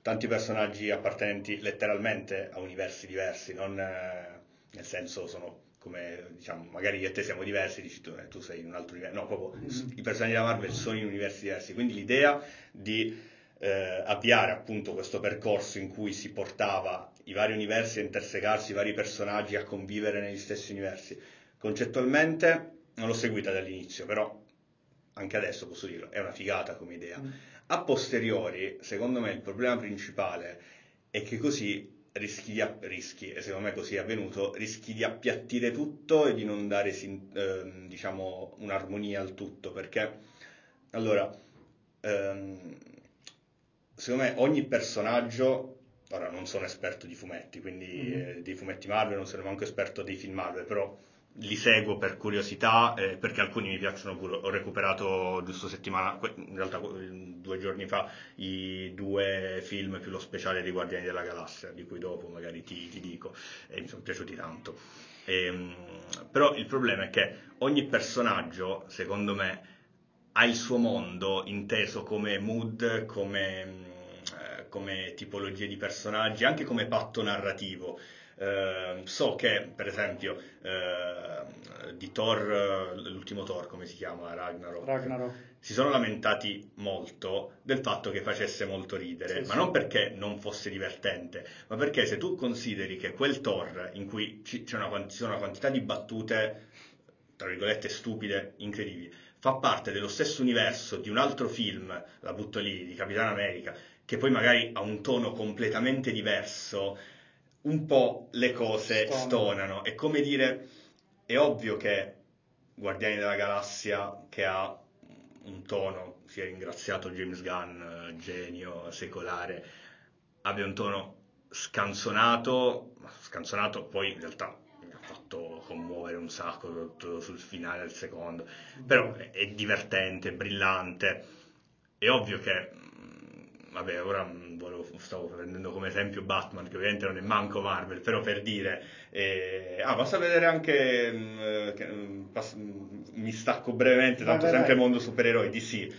tanti personaggi appartenenti letteralmente a universi diversi, non eh, nel senso sono come, diciamo, magari io e te siamo diversi, dici tu, eh, tu sei in un altro universo, no, proprio mm-hmm. I personaggi della Marvel sono in universi diversi, quindi l'idea di... Eh, avviare appunto questo percorso in cui si portava i vari universi a intersecarsi, i vari personaggi a convivere negli stessi universi, concettualmente non l'ho seguita dall'inizio, però anche adesso posso dirlo, è una figata come idea. Mm. A posteriori, secondo me, il problema principale è che così rischi, di app- rischi e secondo me così è avvenuto, rischi di appiattire tutto e di non dare sin- ehm, diciamo un'armonia al tutto, perché allora ehm, secondo me ogni personaggio, ora non sono esperto di fumetti, quindi mm-hmm. eh, dei fumetti Marvel, non sono manco esperto dei film Marvel, però li seguo per curiosità, eh, perché alcuni mi piacciono pure. Ho recuperato giusto settimana, in realtà due giorni fa, i due film più lo speciale dei Guardiani della Galassia, di cui dopo magari ti, ti dico, e mi sono piaciuti tanto. E, però il problema è che ogni personaggio, secondo me, ha il suo mondo inteso come mood, come... come tipologie di personaggi, anche come patto narrativo. Eh, so che, per esempio, eh, di Thor, l'ultimo Thor, come si chiama? Ragnarok. Ragnarok. Si sono lamentati molto del fatto che facesse molto ridere, sì, ma sì. Non perché non fosse divertente, ma perché se tu consideri che quel Thor, in cui ci c'è una, ci sono una quantità di battute, tra virgolette, stupide, incredibili, fa parte dello stesso universo di un altro film, la butto lì, di Capitan America, che poi magari ha un tono completamente diverso, un po' le cose Stone. stonano. È come dire, è ovvio che Guardiani della Galassia, che ha un tono, si è ringraziato James Gunn, genio secolare, abbia un tono scanzonato, scanzonato poi in realtà... fatto commuovere un sacco sul finale del secondo, però è divertente, brillante. È ovvio che vabbè, ora volevo, stavo prendendo come esempio Batman, che ovviamente non è manco Marvel, però per dire eh, ah basta vedere anche eh, che, pass- mi stacco brevemente, tanto vabbè, sempre vabbè. Mondo supereroi D C,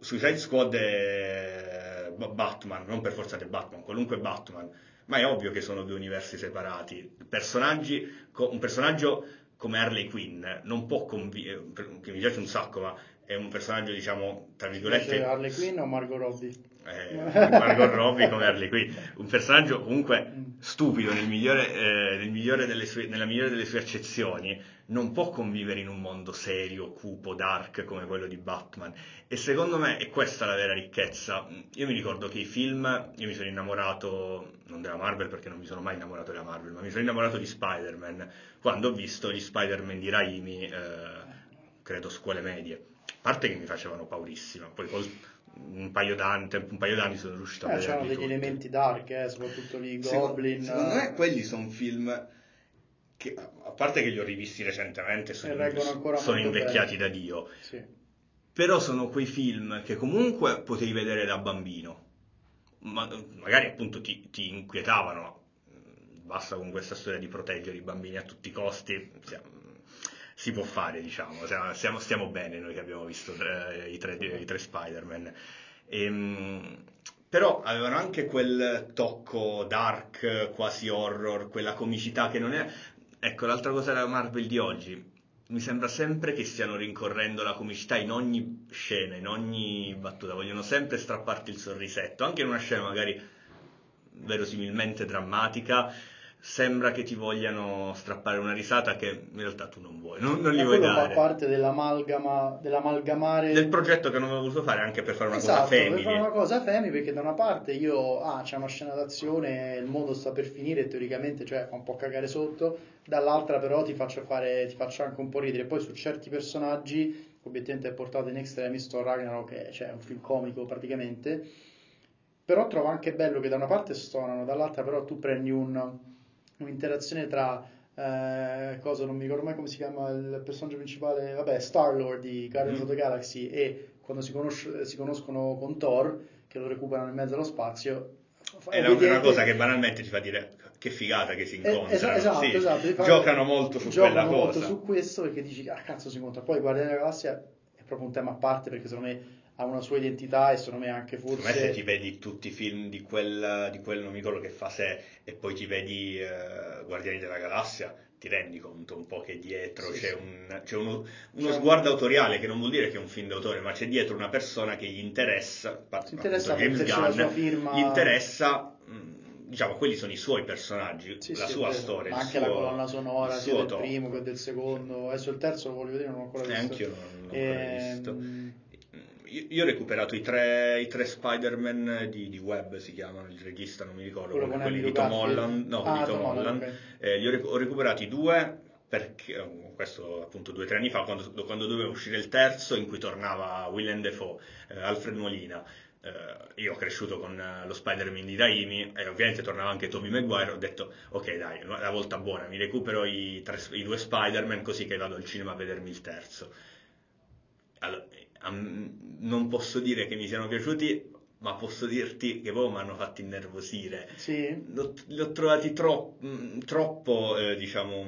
Suicide Squad è Batman, non per forza The Batman, qualunque Batman, ma è ovvio che sono due universi separati. Personaggi, un personaggio come Harley Quinn non può convivere, che mi piace un sacco, ma è un personaggio, diciamo, tra virgolette... Harley Quinn o Margot Robbie? Eh, Margot Robbie come Harley Quinn. Un personaggio comunque stupido, nel migliore, eh, nel migliore delle sue, nella migliore delle sue accezioni, non può convivere in un mondo serio, cupo, dark come quello di Batman. E secondo me è questa la vera ricchezza. Io mi ricordo che i film, io mi sono innamorato, non della Marvel perché non mi sono mai innamorato della Marvel, ma mi sono innamorato di Spider-Man, quando ho visto gli Spider-Man di Raimi, eh, credo scuole medie. A parte che mi facevano paurissima, poi col, un paio d'anni, un paio d'anni sono riuscito a eh, vederli. C'erano degli tutti. Elementi dark, eh, soprattutto lì, Goblin. Secondo, secondo me quelli sono film che, a parte che li ho rivisti recentemente, sono, in, sono invecchiati bene. Da Dio. Sì. Però sono quei film che comunque potevi vedere da bambino, ma magari appunto ti, ti inquietavano. Basta con questa storia di proteggere i bambini a tutti i costi. Si può fare, diciamo, stiamo, stiamo bene noi che abbiamo visto eh, i, tre, i tre Spider-Man. Ehm, però avevano anche quel tocco dark, quasi horror, quella comicità che non è... Ecco, l'altra cosa della Marvel di oggi, mi sembra sempre che stiano rincorrendo la comicità in ogni scena, in ogni battuta, vogliono sempre strapparti il sorrisetto, anche in una scena magari verosimilmente drammatica, sembra che ti vogliano strappare una risata che in realtà tu non vuoi, non, non li vuoi dare. Quello fa parte dell'amalgama, dell'amalgamare... Del progetto che non avevo voluto fare anche per fare una esatto, cosa femmini. Esatto, per fare una cosa femmini, perché da una parte io, ah, c'è una scena d'azione, il mondo sta per finire, teoricamente, cioè fa un po' cagare sotto, dall'altra però ti faccio fare, ti faccio anche un po' ridere. Poi su certi personaggi, obiettivamente è portato in extremis, Thor Ragnarok, che cioè, è un film comico praticamente, però trovo anche bello che da una parte stonano, dall'altra però tu prendi un... un'interazione tra eh, cosa non mi ricordo mai come si chiama il personaggio principale, vabbè, Star-Lord di Guardians mm. of the Galaxy, e quando si, conos- si conoscono con Thor che lo recuperano in mezzo allo spazio, è ovviamente... una cosa che banalmente ti fa dire che figata che si incontrano, eh, esatto, esatto, sì. esatto, esatto. giocano molto su giocano quella molto cosa giocano molto su questo, perché dici ah cazzo si incontra. Poi Guardiani della Galassia è proprio un tema a parte, perché secondo me ha una sua identità e secondo me anche forse... Secondo me se ti vedi tutti i film di quel, di quel nomico che fa sé e poi ti vedi eh, Guardiani della Galassia, ti rendi conto un po' che dietro sì, c'è, sì. Un, c'è uno, uno c'è sguardo un... autoriale, che non vuol dire che è un film d'autore, ma c'è dietro una persona che gli interessa, si interessa appunto, James Gunn, la sua firma... gli interessa... Mh, diciamo, quelli sono i suoi personaggi, sì, la sì, sua storia, ma anche suo, la colonna sonora, sia del top. primo che del secondo, adesso il terzo lo voglio vedere, non l'ho ancora visto. Eh, anch'io non l'ho ancora e... visto. Io ho recuperato i tre, i tre Spider-Man di, di Webb, si chiamano, il regista non mi ricordo, quello quelli di Tom Holland, no, ah, di Tom Holland. Okay. Eh, li ho, rec- ho recuperati due, perché questo appunto due o tre anni fa, quando, quando doveva uscire il terzo, in cui tornava Willem Dafoe, eh, Alfred Molina. Eh, io ho cresciuto con lo Spider-Man di Raimi e ovviamente tornava anche Tobey Maguire, ho detto ok dai, la volta buona, mi recupero i, tre, i due Spider-Man così che vado al cinema a vedermi il terzo. Allora, non posso dire che mi siano piaciuti, ma posso dirti che poi mi hanno fatto innervosire. Sì. Li ho trovati tro- troppo, eh, diciamo...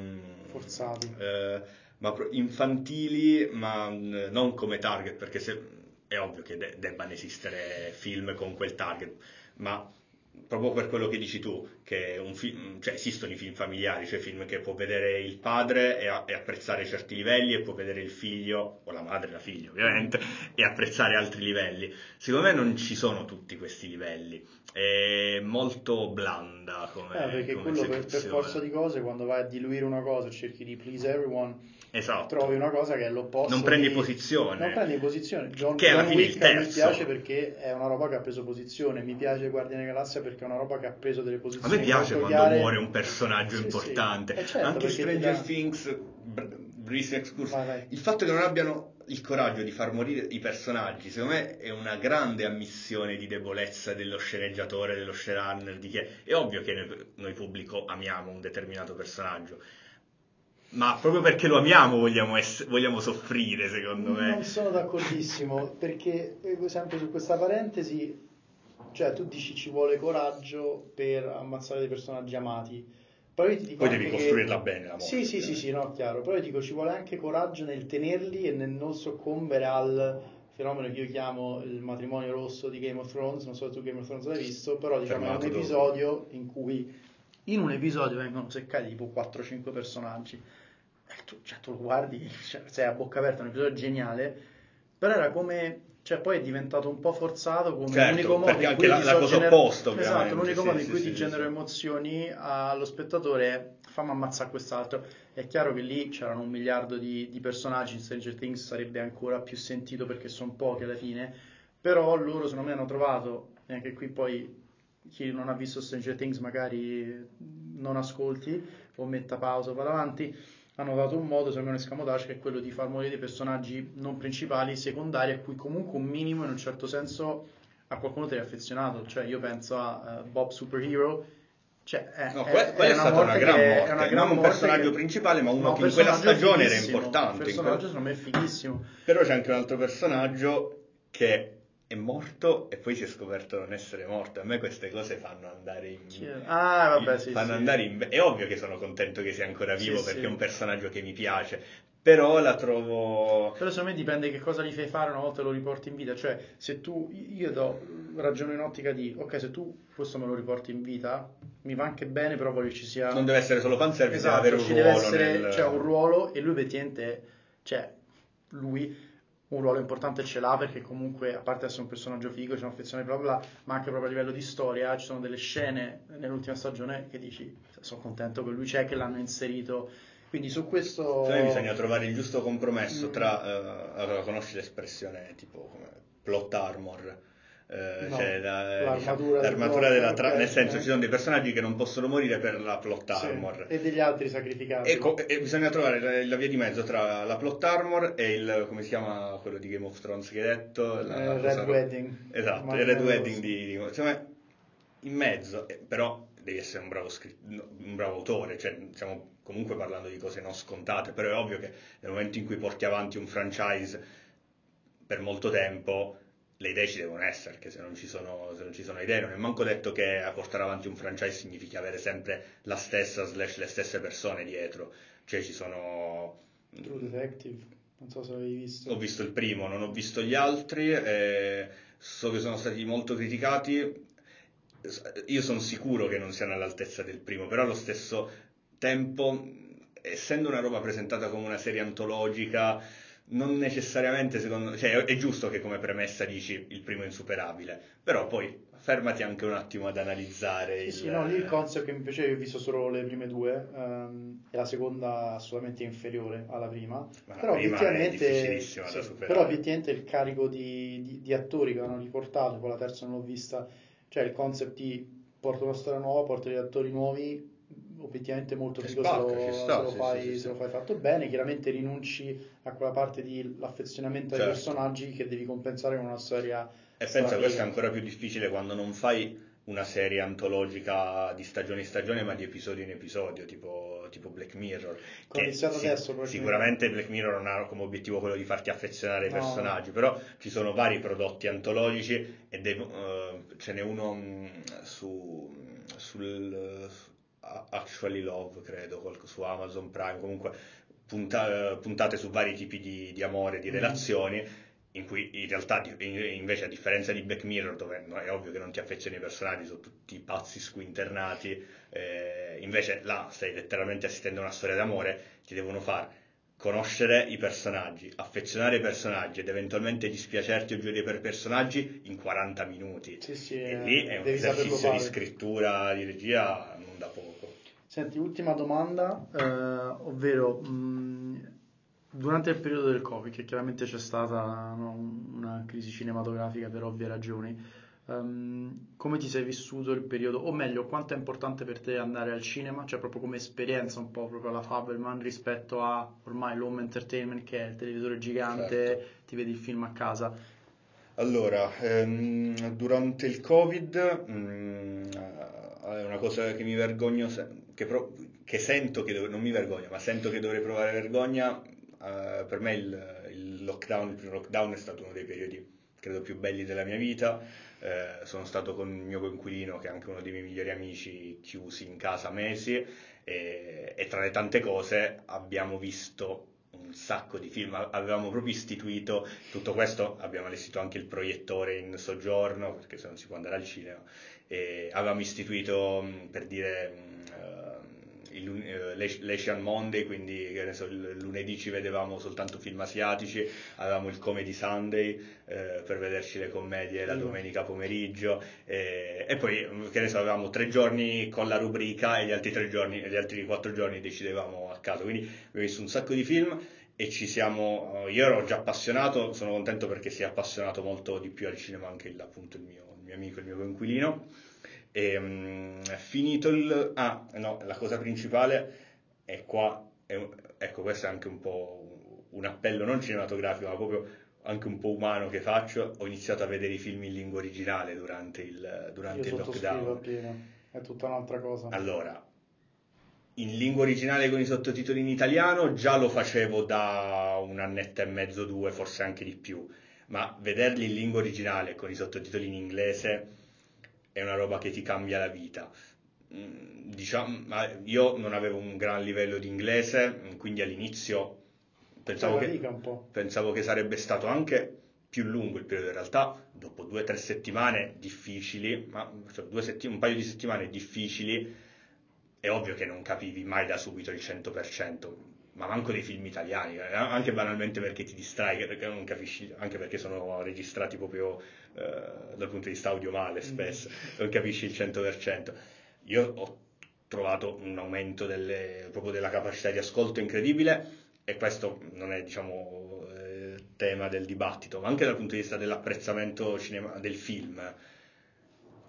forzati. Eh, ma infantili, ma non come target, perché se, è ovvio che de- debbano esistere film con quel target, ma proprio per quello che dici tu, che un film, cioè esistono i film familiari, cioè film che può vedere il padre e, a, e apprezzare certi livelli, e può vedere il figlio, o la madre e la figlia ovviamente, e apprezzare altri livelli. Secondo me non ci sono tutti questi livelli, è molto blanda come eh, perché come quello per, per forza di cose, quando vai a diluire una cosa cerchi di please everyone. Esatto. Trovi una cosa che è l'opposto, non prendi di... posizione non prendi posizione John, che alla John fine Wick il terzo mi piace perché è una roba che ha preso posizione, mi piace Guardiani della Galassia perché è una roba che ha preso delle posizioni, a me piace quando chiare... muore un personaggio sì, importante sì. Eh certo, anche Stranger Things Brief Excursus, il fatto che non abbiano il coraggio di far morire i personaggi secondo me è una grande ammissione di debolezza dello sceneggiatore, dello showrunner, di chi è. È ovvio che noi pubblico amiamo un determinato personaggio, ma proprio perché lo amiamo vogliamo, ess- vogliamo soffrire, secondo me. Non sono d'accordissimo, perché sempre su questa parentesi, cioè tu dici ci vuole coraggio per ammazzare dei personaggi amati, però io ti dico poi devi costruirla che... bene la morte. Sì, sì, sì, sì, no, chiaro, però io dico ci vuole anche coraggio nel tenerli e nel non soccombere al fenomeno che io chiamo il matrimonio rosso di Game of Thrones. Non so se tu Game of Thrones l'hai visto, però diciamo è un episodio dopo. in cui in un episodio vengono seccati tipo quattro cinque personaggi. Eh, tu, cioè, tu lo guardi, cioè, sei a bocca aperta, è un episodio geniale, però era come, cioè, poi è diventato un po' forzato, come certo, l'unico modo in cui la, la cosa gener... opposta, esatto, l'unico sì, modo in cui sì, ti sì, genero sì. emozioni allo spettatore è fammi ammazzare quest'altro. È chiaro che lì c'erano un miliardo di, di personaggi, in Stranger Things sarebbe ancora più sentito perché sono pochi alla fine, però loro secondo me hanno trovato, e anche qui poi chi non ha visto Stranger Things magari non ascolti o metta pausa o vada avanti, hanno dato un modo, secondo me un escamotage, che è quello di far morire dei personaggi non principali, secondari, a cui comunque un minimo in un certo senso a qualcuno te l'è affezionato. Cioè io penso a uh, Bob Superhero, cioè è, no, è, è, è stata una, una gran morte, è una gran non un personaggio che... principale, ma uno no, che in quella stagione era importante. Un personaggio secondo me è fighissimo. Però c'è anche un altro personaggio che è morto e poi si è scoperto non essere morto. A me queste cose fanno andare in, ah, vabbè, sì, fanno sì. andare in... È ovvio che sono contento che sia ancora vivo, sì, perché sì. è un personaggio che mi piace, però la trovo, però secondo me dipende che cosa gli fai fare una volta lo riporti in vita. Cioè se tu, io do ragiono in ottica di ok, se tu questo me lo riporti in vita mi va anche bene, però voglio ci sia, non deve essere solo fanservice, esatto, deve avere un ruolo, deve essere, nel... cioè un ruolo, e lui effettivamente, cioè lui un ruolo importante ce l'ha, perché comunque a parte essere un personaggio figo, c'è un'affezione bla bla, ma anche proprio a livello di storia ci sono delle scene nell'ultima stagione che dici sono contento che lui c'è, che l'hanno inserito. Quindi su questo cioè, bisogna trovare il giusto compromesso mm. tra uh, allora, conosci l'espressione tipo come plot armor, uh, no, cioè la, l'armatura, l'armatura della tra... nel senso eh. ci sono dei personaggi che non possono morire per la plot armor, sì, e degli altri sacrificati, e, co- e bisogna trovare la, la via di mezzo tra la plot armor e il, come si chiama quello di Game of Thrones che hai detto, la, eh, la Red cosa... Wedding, esatto, Martin il Red Wedding di, di... Insomma, in mezzo, però devi essere un bravo, scr... un bravo autore, cioè diciamo, comunque parlando di cose non scontate, però è ovvio che nel momento in cui porti avanti un franchise per molto tempo le idee ci devono essere, perché se non ci sono, se non ci sono idee non è manco detto che a portare avanti un franchise significhi avere sempre la stessa slash le stesse persone dietro. Cioè ci sono True Detective, non so se l'avevi visto. Ho visto il primo, non ho visto gli altri, eh, so che sono stati molto criticati. Io sono sicuro che non siano all'altezza del primo, però allo stesso tempo, essendo una roba presentata come una serie antologica, non necessariamente secondo, cioè è giusto che come premessa dici il primo è insuperabile, però poi fermati anche un attimo ad analizzare il... Sì, no, lì il concept che mi piaceva, io ho visto solo le prime due, ehm, e la seconda assolutamente inferiore alla prima, ma però la prima è difficilissima sì, da superare. Però obiettivamente il carico di, di, di attori che hanno riportato, poi la terza non l'ho vista, cioè il concept di porto una storia nuova, porto degli attori nuovi, obiettivamente molto figo se lo, sta, se, lo sì, fai, sì, sì, se lo fai fatto bene. Chiaramente rinunci a quella parte di l'affezionamento certo. ai personaggi che devi compensare con una storia, e penso questo è ancora più difficile quando non fai una serie antologica di stagione in stagione ma di episodio in episodio, tipo, tipo Black Mirror, che si, adesso, sicuramente Black Mirror non ha come obiettivo quello di farti affezionare ai no. personaggi, però ci sono vari prodotti antologici e de- uh, ce n'è uno mh, su sul Actually Love, credo, su Amazon Prime, comunque punta, puntate su vari tipi di, di amore, di relazioni, mm. in cui in realtà invece, a differenza di Black Mirror, dove è ovvio che non ti affezioni ai personaggi, sono tutti pazzi squinternati, eh, invece là stai letteralmente assistendo a una storia d'amore, ti devono far conoscere i personaggi, affezionare i personaggi ed eventualmente dispiacerti o giudicare per personaggi in quaranta minuti, sì, sì, e lì è un esercizio di scrittura, di regia non da poco. Senti, ultima domanda, eh, ovvero mh, durante il periodo del Covid, che chiaramente c'è stata no, una crisi cinematografica per ovvie ragioni, um, come ti sei vissuto il periodo, o meglio, quanto è importante per te andare al cinema, cioè proprio come esperienza un po' proprio alla Faberman rispetto a ormai l'home entertainment che è il televisore gigante, certo. ti vedi il film a casa? Allora, ehm, durante il Covid... Mh, è una cosa che mi vergogno, che, pro, che sento che dov, non mi vergogno, ma sento che dovrei provare vergogna. Uh, per me il, il lockdown, il primo lockdown è stato uno dei periodi credo più belli della mia vita. Uh, sono stato con il mio coinquilino, che è anche uno dei miei migliori amici, chiusi in casa mesi, e, e tra le tante cose abbiamo visto un sacco di film, avevamo proprio istituito tutto questo, abbiamo allestito anche il proiettore in soggiorno, perché se non si può andare al cinema, e avevamo istituito, per dire, l'Asian Monday, quindi il lunedì ci vedevamo soltanto film asiatici, avevamo il Comedy Sunday eh, per vederci le commedie la domenica pomeriggio, eh, e poi che ne so, avevamo tre giorni con la rubrica e gli altri tre giorni e gli altri quattro giorni decidevamo a caso, quindi abbiamo visto un sacco di film e ci siamo, io ero già appassionato, sono contento perché si è appassionato molto di più al cinema anche il, appunto il mio, il mio amico, il mio coinquilino. E, um, finito il... Ah, no, la cosa principale è qua, è, ecco, questo è anche un po' un appello non cinematografico, ma proprio anche un po' umano che faccio. Ho iniziato a vedere i film in lingua originale durante il, durante il lockdown. È tutta un'altra cosa. Allora, in lingua originale con i sottotitoli in italiano già lo facevo da un annetto e mezzo, due, forse anche di più, ma vederli in lingua originale con i sottotitoli in inglese è una roba che ti cambia la vita. Diciamo, io non avevo un gran livello di inglese, quindi all'inizio pensavo che, pensavo che sarebbe stato anche più lungo il periodo. In realtà, dopo due o tre settimane difficili, ma cioè, due setti- un paio di settimane difficili, è ovvio che non capivi mai da subito il cento per cento, ma manco dei film italiani, anche banalmente perché ti distrai, perché non capisci, anche perché sono registrati proprio eh, dal punto di vista audio male spesso, non capisci il cento per cento. Io ho trovato un aumento delle, proprio della capacità di ascolto incredibile, e questo non è, diciamo, eh, tema del dibattito, ma anche dal punto di vista dell'apprezzamento cinema, del film.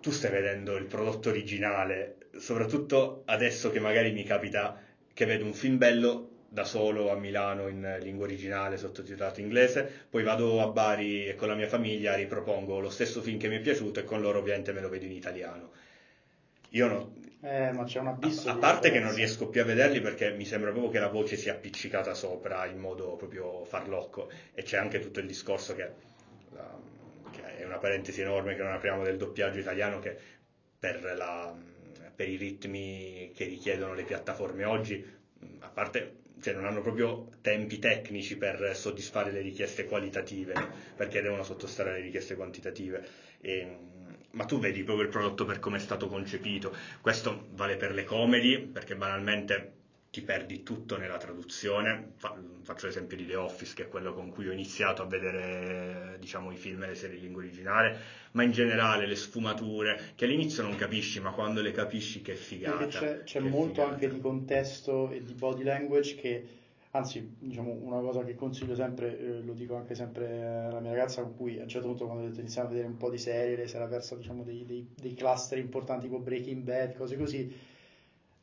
Tu stai vedendo il prodotto originale, soprattutto adesso che magari mi capita che vedo un film bello da solo a Milano in lingua originale sottotitolato inglese, poi vado a Bari e con la mia famiglia ripropongo lo stesso film che mi è piaciuto e con loro ovviamente me lo vedo in italiano. Io no, eh, ma c'è un abisso a, a parte che non riesco più a vederli perché mi sembra proprio che la voce sia appiccicata sopra in modo proprio farlocco, e c'è anche tutto il discorso che, la, che è una parentesi enorme che non apriamo, del doppiaggio italiano, che per, la, per i ritmi che richiedono le piattaforme oggi, a parte, cioè non hanno proprio tempi tecnici per soddisfare le richieste qualitative, perché devono sottostare alle richieste quantitative, e, ma tu vedi proprio il prodotto per come è stato concepito. Questo vale per le comedy, perché banalmente ti perdi tutto nella traduzione. Faccio l'esempio di The Office, che è quello con cui ho iniziato a vedere, diciamo, i film e le serie in lingua originale, ma in generale le sfumature che all'inizio non capisci, ma quando le capisci che figata. C'è, c'è che molto figata. Anche di contesto e di body language, che anzi, diciamo, una cosa che consiglio sempre, eh, lo dico anche sempre alla mia ragazza, con cui a un certo punto, quando ho detto iniziamo a vedere un po' di serie, si era persa, diciamo, dei, dei, dei cluster importanti tipo Breaking Bad, cose così.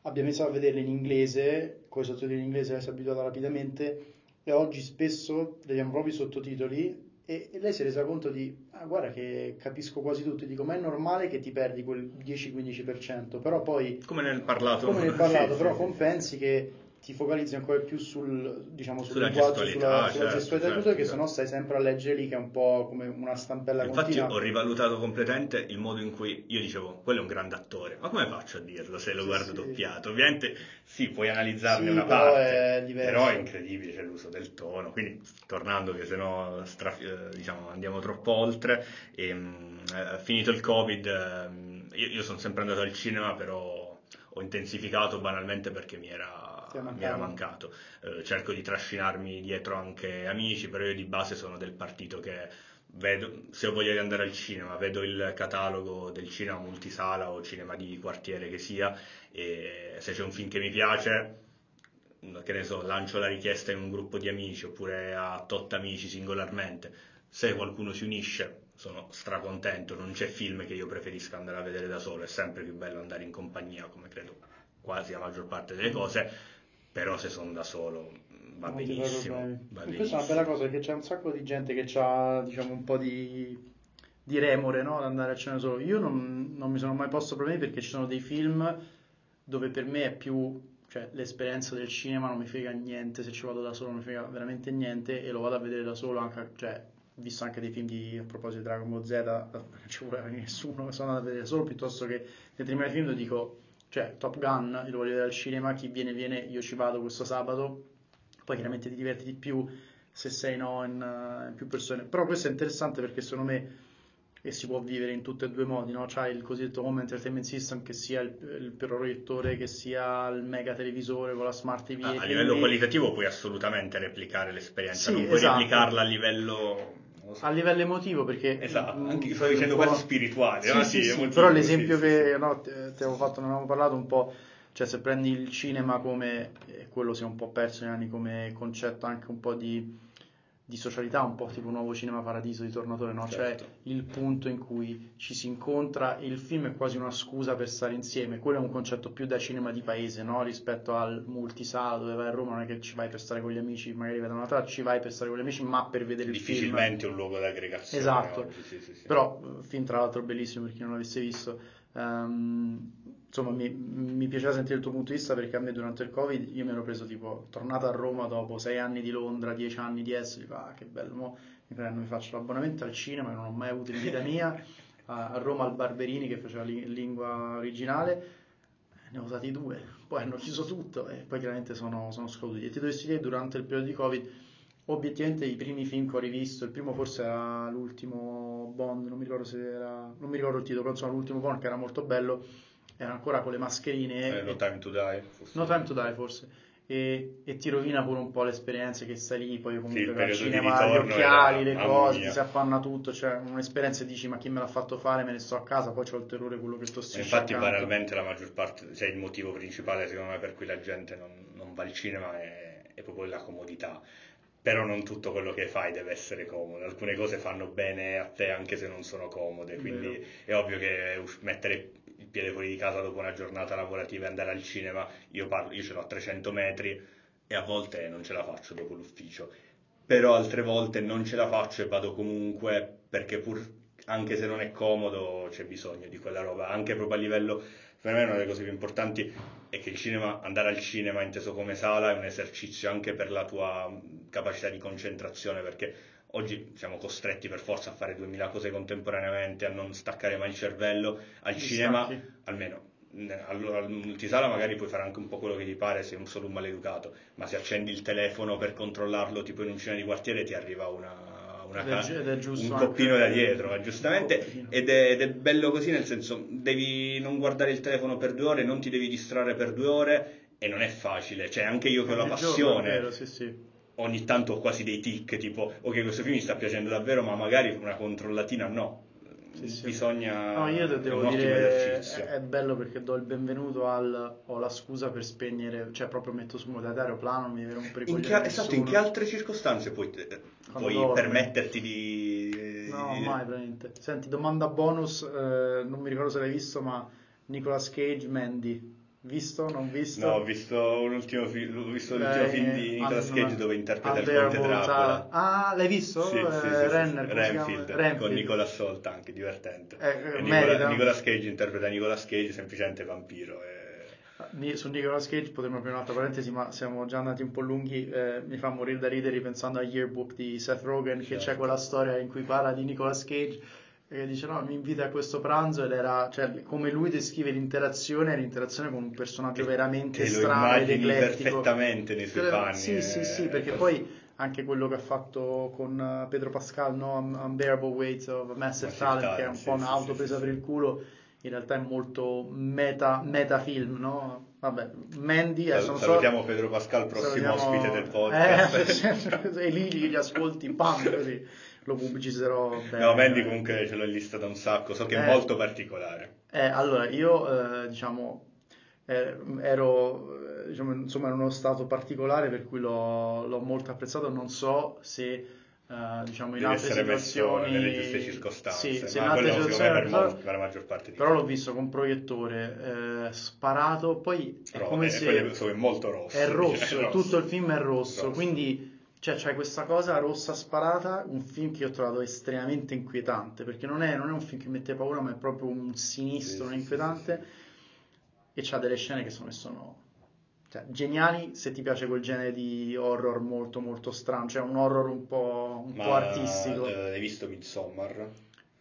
Abbiamo iniziato a vederle in inglese, con i sottotitoli in inglese lei si è abituata rapidamente, e oggi spesso vediamo proprio i sottotitoli e, e lei si è resa conto di, ah, guarda che capisco quasi tutto, e dico, ma è normale che ti perdi quel dieci-quindici per cento, però poi... Come nel parlato. Come nel parlato, sì, però sì, compensi sì. Che ti focalizzi ancora più sul, diciamo, sul sulla linguaggio, gestualità, sulla, sulla certo, gestualità, certo, tutto, che sennò stai sempre a leggere lì, che è un po' come una stampella infatti continua. Infatti ho rivalutato completamente il modo in cui io dicevo, quello è un grande attore, ma come faccio a dirlo se lo sì, guardo sì. doppiato? Ovviamente sì, puoi analizzarne sì, una però parte, è però è incredibile, c'è l'uso del tono, quindi tornando, che sennò straf- diciamo, andiamo troppo oltre, e, mh, finito il Covid, mh, io, io sono sempre andato al cinema, però ho intensificato banalmente perché mi era... mi era mancato, eh, cerco di trascinarmi dietro anche amici, però io di base sono del partito che vedo, se ho voglia di andare al cinema vedo il catalogo del cinema multisala o cinema di quartiere che sia, e se c'è un film che mi piace, che ne so, lancio la richiesta in un gruppo di amici oppure a tot amici singolarmente, se qualcuno si unisce sono stracontento. Non c'è film che io preferisca andare a vedere da solo, è sempre più bello andare in compagnia, come credo quasi la maggior parte delle cose, però se sono da solo va non benissimo, va benissimo. Questa è una bella cosa, perché c'è un sacco di gente che ha, diciamo, un po' di, di remore, no, ad andare a cena da solo. Io non, non mi sono mai posto problemi, perché ci sono dei film dove per me è più, cioè l'esperienza del cinema non mi frega niente, se ci vado da solo non mi frega veramente niente, e lo vado a vedere da solo anche, cioè ho visto anche dei film di, a proposito di Dragon Ball Z, non ci voleva nessuno, sono andato a vedere solo, piuttosto che mentre mi film lo dico, cioè Top Gun, io lo voglio vedere al cinema, chi viene viene, io ci vado questo sabato, Poi chiaramente ti diverti di più se sei no in, in più persone, però questo è interessante perché secondo me e si può vivere in tutti e due modi, no? C'hai il cosiddetto home entertainment system, che sia il, il proiettore, che sia il mega televisore con la smart T V. Ah, a livello quindi... qualitativo puoi assolutamente replicare l'esperienza, sì, non puoi esatto. replicarla a livello... So. A livello emotivo, perché esatto, anche io sto dicendo quasi spirituale, sì, no? sì, sì, sì, emotivo, però l'esempio sì, che sì. No, ti avevo fatto, ne avevamo parlato un po', cioè se prendi il cinema come eh, quello si è un po' perso negli anni come concetto anche un po' di, di socialità, un po' tipo Nuovo Cinema Paradiso di Tornatore, no? Certo. Cioè il punto in cui ci si incontra e il film è quasi una scusa per stare insieme, quello è un concetto più da cinema di paese, no? Rispetto al multisala dove vai a Roma non è che ci vai per stare con gli amici, magari vedo una traccia, ci vai per stare con gli amici ma per vedere il film. Difficilmente un luogo d'aggregazione. Esatto, sì, sì, sì. Però film tra l'altro bellissimo per chi non l'avesse visto. Um, insomma mi, mi piaceva sentire il tuo punto di vista perché a me durante il Covid io mi ero preso tipo tornato a Roma dopo sei anni di Londra, dieci anni di Est, dico, ah che bello, mo mi prendo, mi faccio l'abbonamento al cinema che non ho mai avuto in vita mia, a, a Roma al Barberini che faceva li, lingua originale, ne ho usati due, poi hanno chiuso tutto e poi chiaramente sono, sono scaduti. E ti dovessi dire durante il periodo di Covid obiettivamente i primi film che ho rivisto, il primo forse era l'ultimo Bond, non mi ricordo se era, non mi ricordo il titolo, però insomma l'ultimo Bond che era molto bello, era ancora con le mascherine. Eh, no e, Time to Die forse. No Time to Die forse. E, e ti rovina pure un po' l'esperienza che stai lì, poi comunque sì, al cinema, gli occhiali, era, le cose, ti si affanna tutto, cioè un'esperienza e dici ma chi me l'ha fatto fare, me ne sto a casa, poi c'ho il terrore quello che sto strisciando. Infatti accanto. Banalmente la maggior parte, cioè il motivo principale secondo me per cui la gente non, non va al cinema è, è proprio la comodità. Però non tutto quello che fai deve essere comodo, alcune cose fanno bene a te anche se non sono comode, quindi Vero. È ovvio che mettere il piede fuori di casa dopo una giornata lavorativa e andare al cinema, io parlo, io ce l'ho a trecento metri e a volte non ce la faccio dopo l'ufficio, però altre volte non ce la faccio e vado comunque perché pur anche se non è comodo c'è bisogno di quella roba, anche proprio a livello... Per me una delle cose più importanti è che il cinema, andare al cinema inteso come sala è un esercizio anche per la tua capacità di concentrazione, perché oggi siamo costretti per forza a fare duemila cose contemporaneamente, a non staccare mai il cervello. Al cinema, almeno al multisala magari puoi fare anche un po' quello che ti pare, sei un solo un maleducato, ma se accendi il telefono per controllarlo tipo in un cinema di quartiere ti arriva una... Una, ed è giusto un coppino da dietro, giustamente, ed è, ed è bello così, nel senso devi non guardare il telefono per due ore, non ti devi distrarre per due ore e non è facile, cioè anche io che ho la passione vero, sì, sì. Ogni tanto ho quasi dei tic tipo ok questo film mi sta piacendo davvero ma magari una controllatina no. Sì, sì. Bisogna no, io devo dire è, è bello perché do il benvenuto al ho la scusa per spegnere, cioè proprio metto su modalità aeroplano, mi viene un pericolo. Esatto, in che altre circostanze puoi, puoi permetterti di no mai veramente. Senti, domanda bonus, eh, non mi ricordo se l'hai visto ma Nicolas Cage Mandy visto non visto? No, ho visto l'ultimo, fi- visto l'ultimo eh, film di Nicolas Cage no, dove interpreta il conte Dracula. Ah, l'hai visto? Sì, eh, sì, sì, Renner, Renfield, Renfield con Nicolas Holt, anche divertente. Eh, eh, Nicola, Nicolas Cage interpreta Nicolas Cage semplicemente vampiro. E... Su Nicolas Cage potremmo aprire un'altra parentesi, ma siamo già andati un po' lunghi. Eh, mi fa morire da ridere pensando a Yearbook di Seth Rogen, certo. Che c'è quella storia in cui parla di Nicolas Cage. Che dice no, mi invita a questo pranzo ed era cioè come lui descrive l'interazione l'interazione con un personaggio veramente strano ed eclettico perfettamente nei suoi panni sì sì sì perché poi anche quello che ha fatto con Pedro Pascal no Unbearable Weight of Massive Talent che è un po' un'auto presa per il culo in realtà è molto meta metafilm no vabbè Mandy eh, non salutiamo so... Pedro Pascal prossimo salutiamo... ospite del podcast eh, e lì gli ascolti bam così lo pubblicizzerò bene. No, Mandy comunque ce l'ho lista da un sacco, so che è eh, molto particolare. Eh, allora, io eh, diciamo eh, ero eh, diciamo, insomma in uno stato particolare per cui l'ho, l'ho molto apprezzato, non so se Uh, diciamo in deve altre situazioni nelle giuste circostanze sì, se ma in altre situazioni per, per la maggior parte di però tempo. L'ho visto con proiettore eh, sparato poi è Rode, come se è molto rosso è rosso, rosso tutto il film è rosso, rosso. Quindi cioè, c'è questa cosa rossa sparata un film che ho trovato estremamente inquietante perché non è, non è un film che mette paura ma è proprio un sinistro sì, inquietante sì, sì. E c'ha delle scene che sono, sono cioè, geniali se ti piace quel genere di horror molto molto strano, cioè un horror un po', un po artistico. Ma hai visto Midsommar?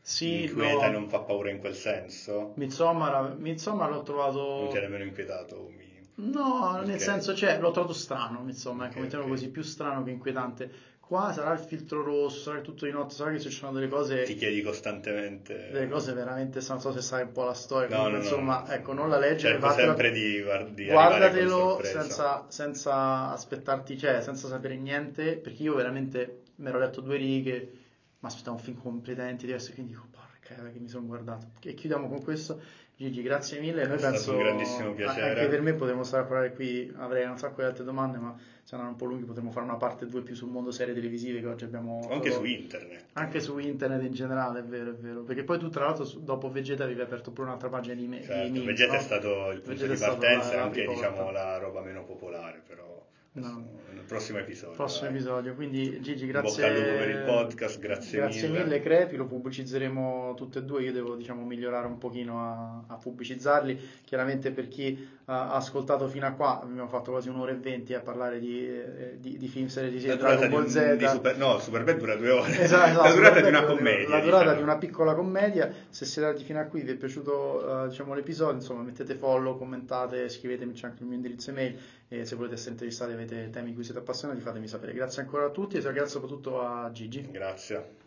Sì, inquieta e no. Non fa paura in quel senso? Midsommar, Midsommar l'ho trovato... Non ti è nemmeno inquietato, mi... No, nel okay. senso, cioè, l'ho trovato strano, insomma, okay, mettiamo okay. così, più strano che inquietante. Qua sarà il filtro rosso, sarà tutto di notte, sarà che ci sono delle cose... Ti chiedi costantemente... Delle cose veramente, non so se sai un po' la storia, no, comunque, no, insomma, no. ecco, non la leggere... Cerco fatela... sempre di, di guardatelo senza, senza aspettarti, cioè, senza sapere niente, perché io veramente mi ero letto due righe, ma aspettavo un film completamente diverso, e quindi dico, porca, che mi sono guardato. E chiudiamo con questo... Gigi, grazie mille, noi è penso stato un grandissimo piacere. Anche per me potremmo stare a parlare qui, avrei un sacco di altre domande, ma se andano un po' lunghi potremmo fare una parte due più sul mondo serie televisive che oggi abbiamo... Anche solo... su internet. Anche su internet in generale, è vero, è vero, perché poi tu tra l'altro dopo Vegeta avevi aperto pure un'altra pagina di me. Certo, di Vegeta, no? È stato il punto Vegeta di partenza, la, anche la diciamo la roba meno popolare, però... No. Nel prossimo episodio. Prossimo dai. episodio. Quindi Gigi, grazie. Bocca al lupo per il podcast, grazie, grazie mille. mille Crepi, lo pubblicizzeremo tutti e due. Io devo, diciamo, migliorare un pochino a, a pubblicizzarli. Chiaramente per chi uh, ha ascoltato fino a qua, abbiamo fatto quasi un'ora e venti a parlare di, eh, di, di film serie di Dragon Ball Z. Di super, no, Superbad dura due ore. Esatto, esatto, la durata di una commedia. La durata diciamo. di una piccola commedia. Se siete arrivati fino a qui, vi è piaciuto uh, diciamo l'episodio, insomma, mettete follow, commentate, scrivetemi, c'è anche il mio indirizzo email. E se volete essere intervistati, avete temi in cui siete appassionati, fatemi sapere. Grazie ancora a tutti e grazie soprattutto a Gigi. Grazie.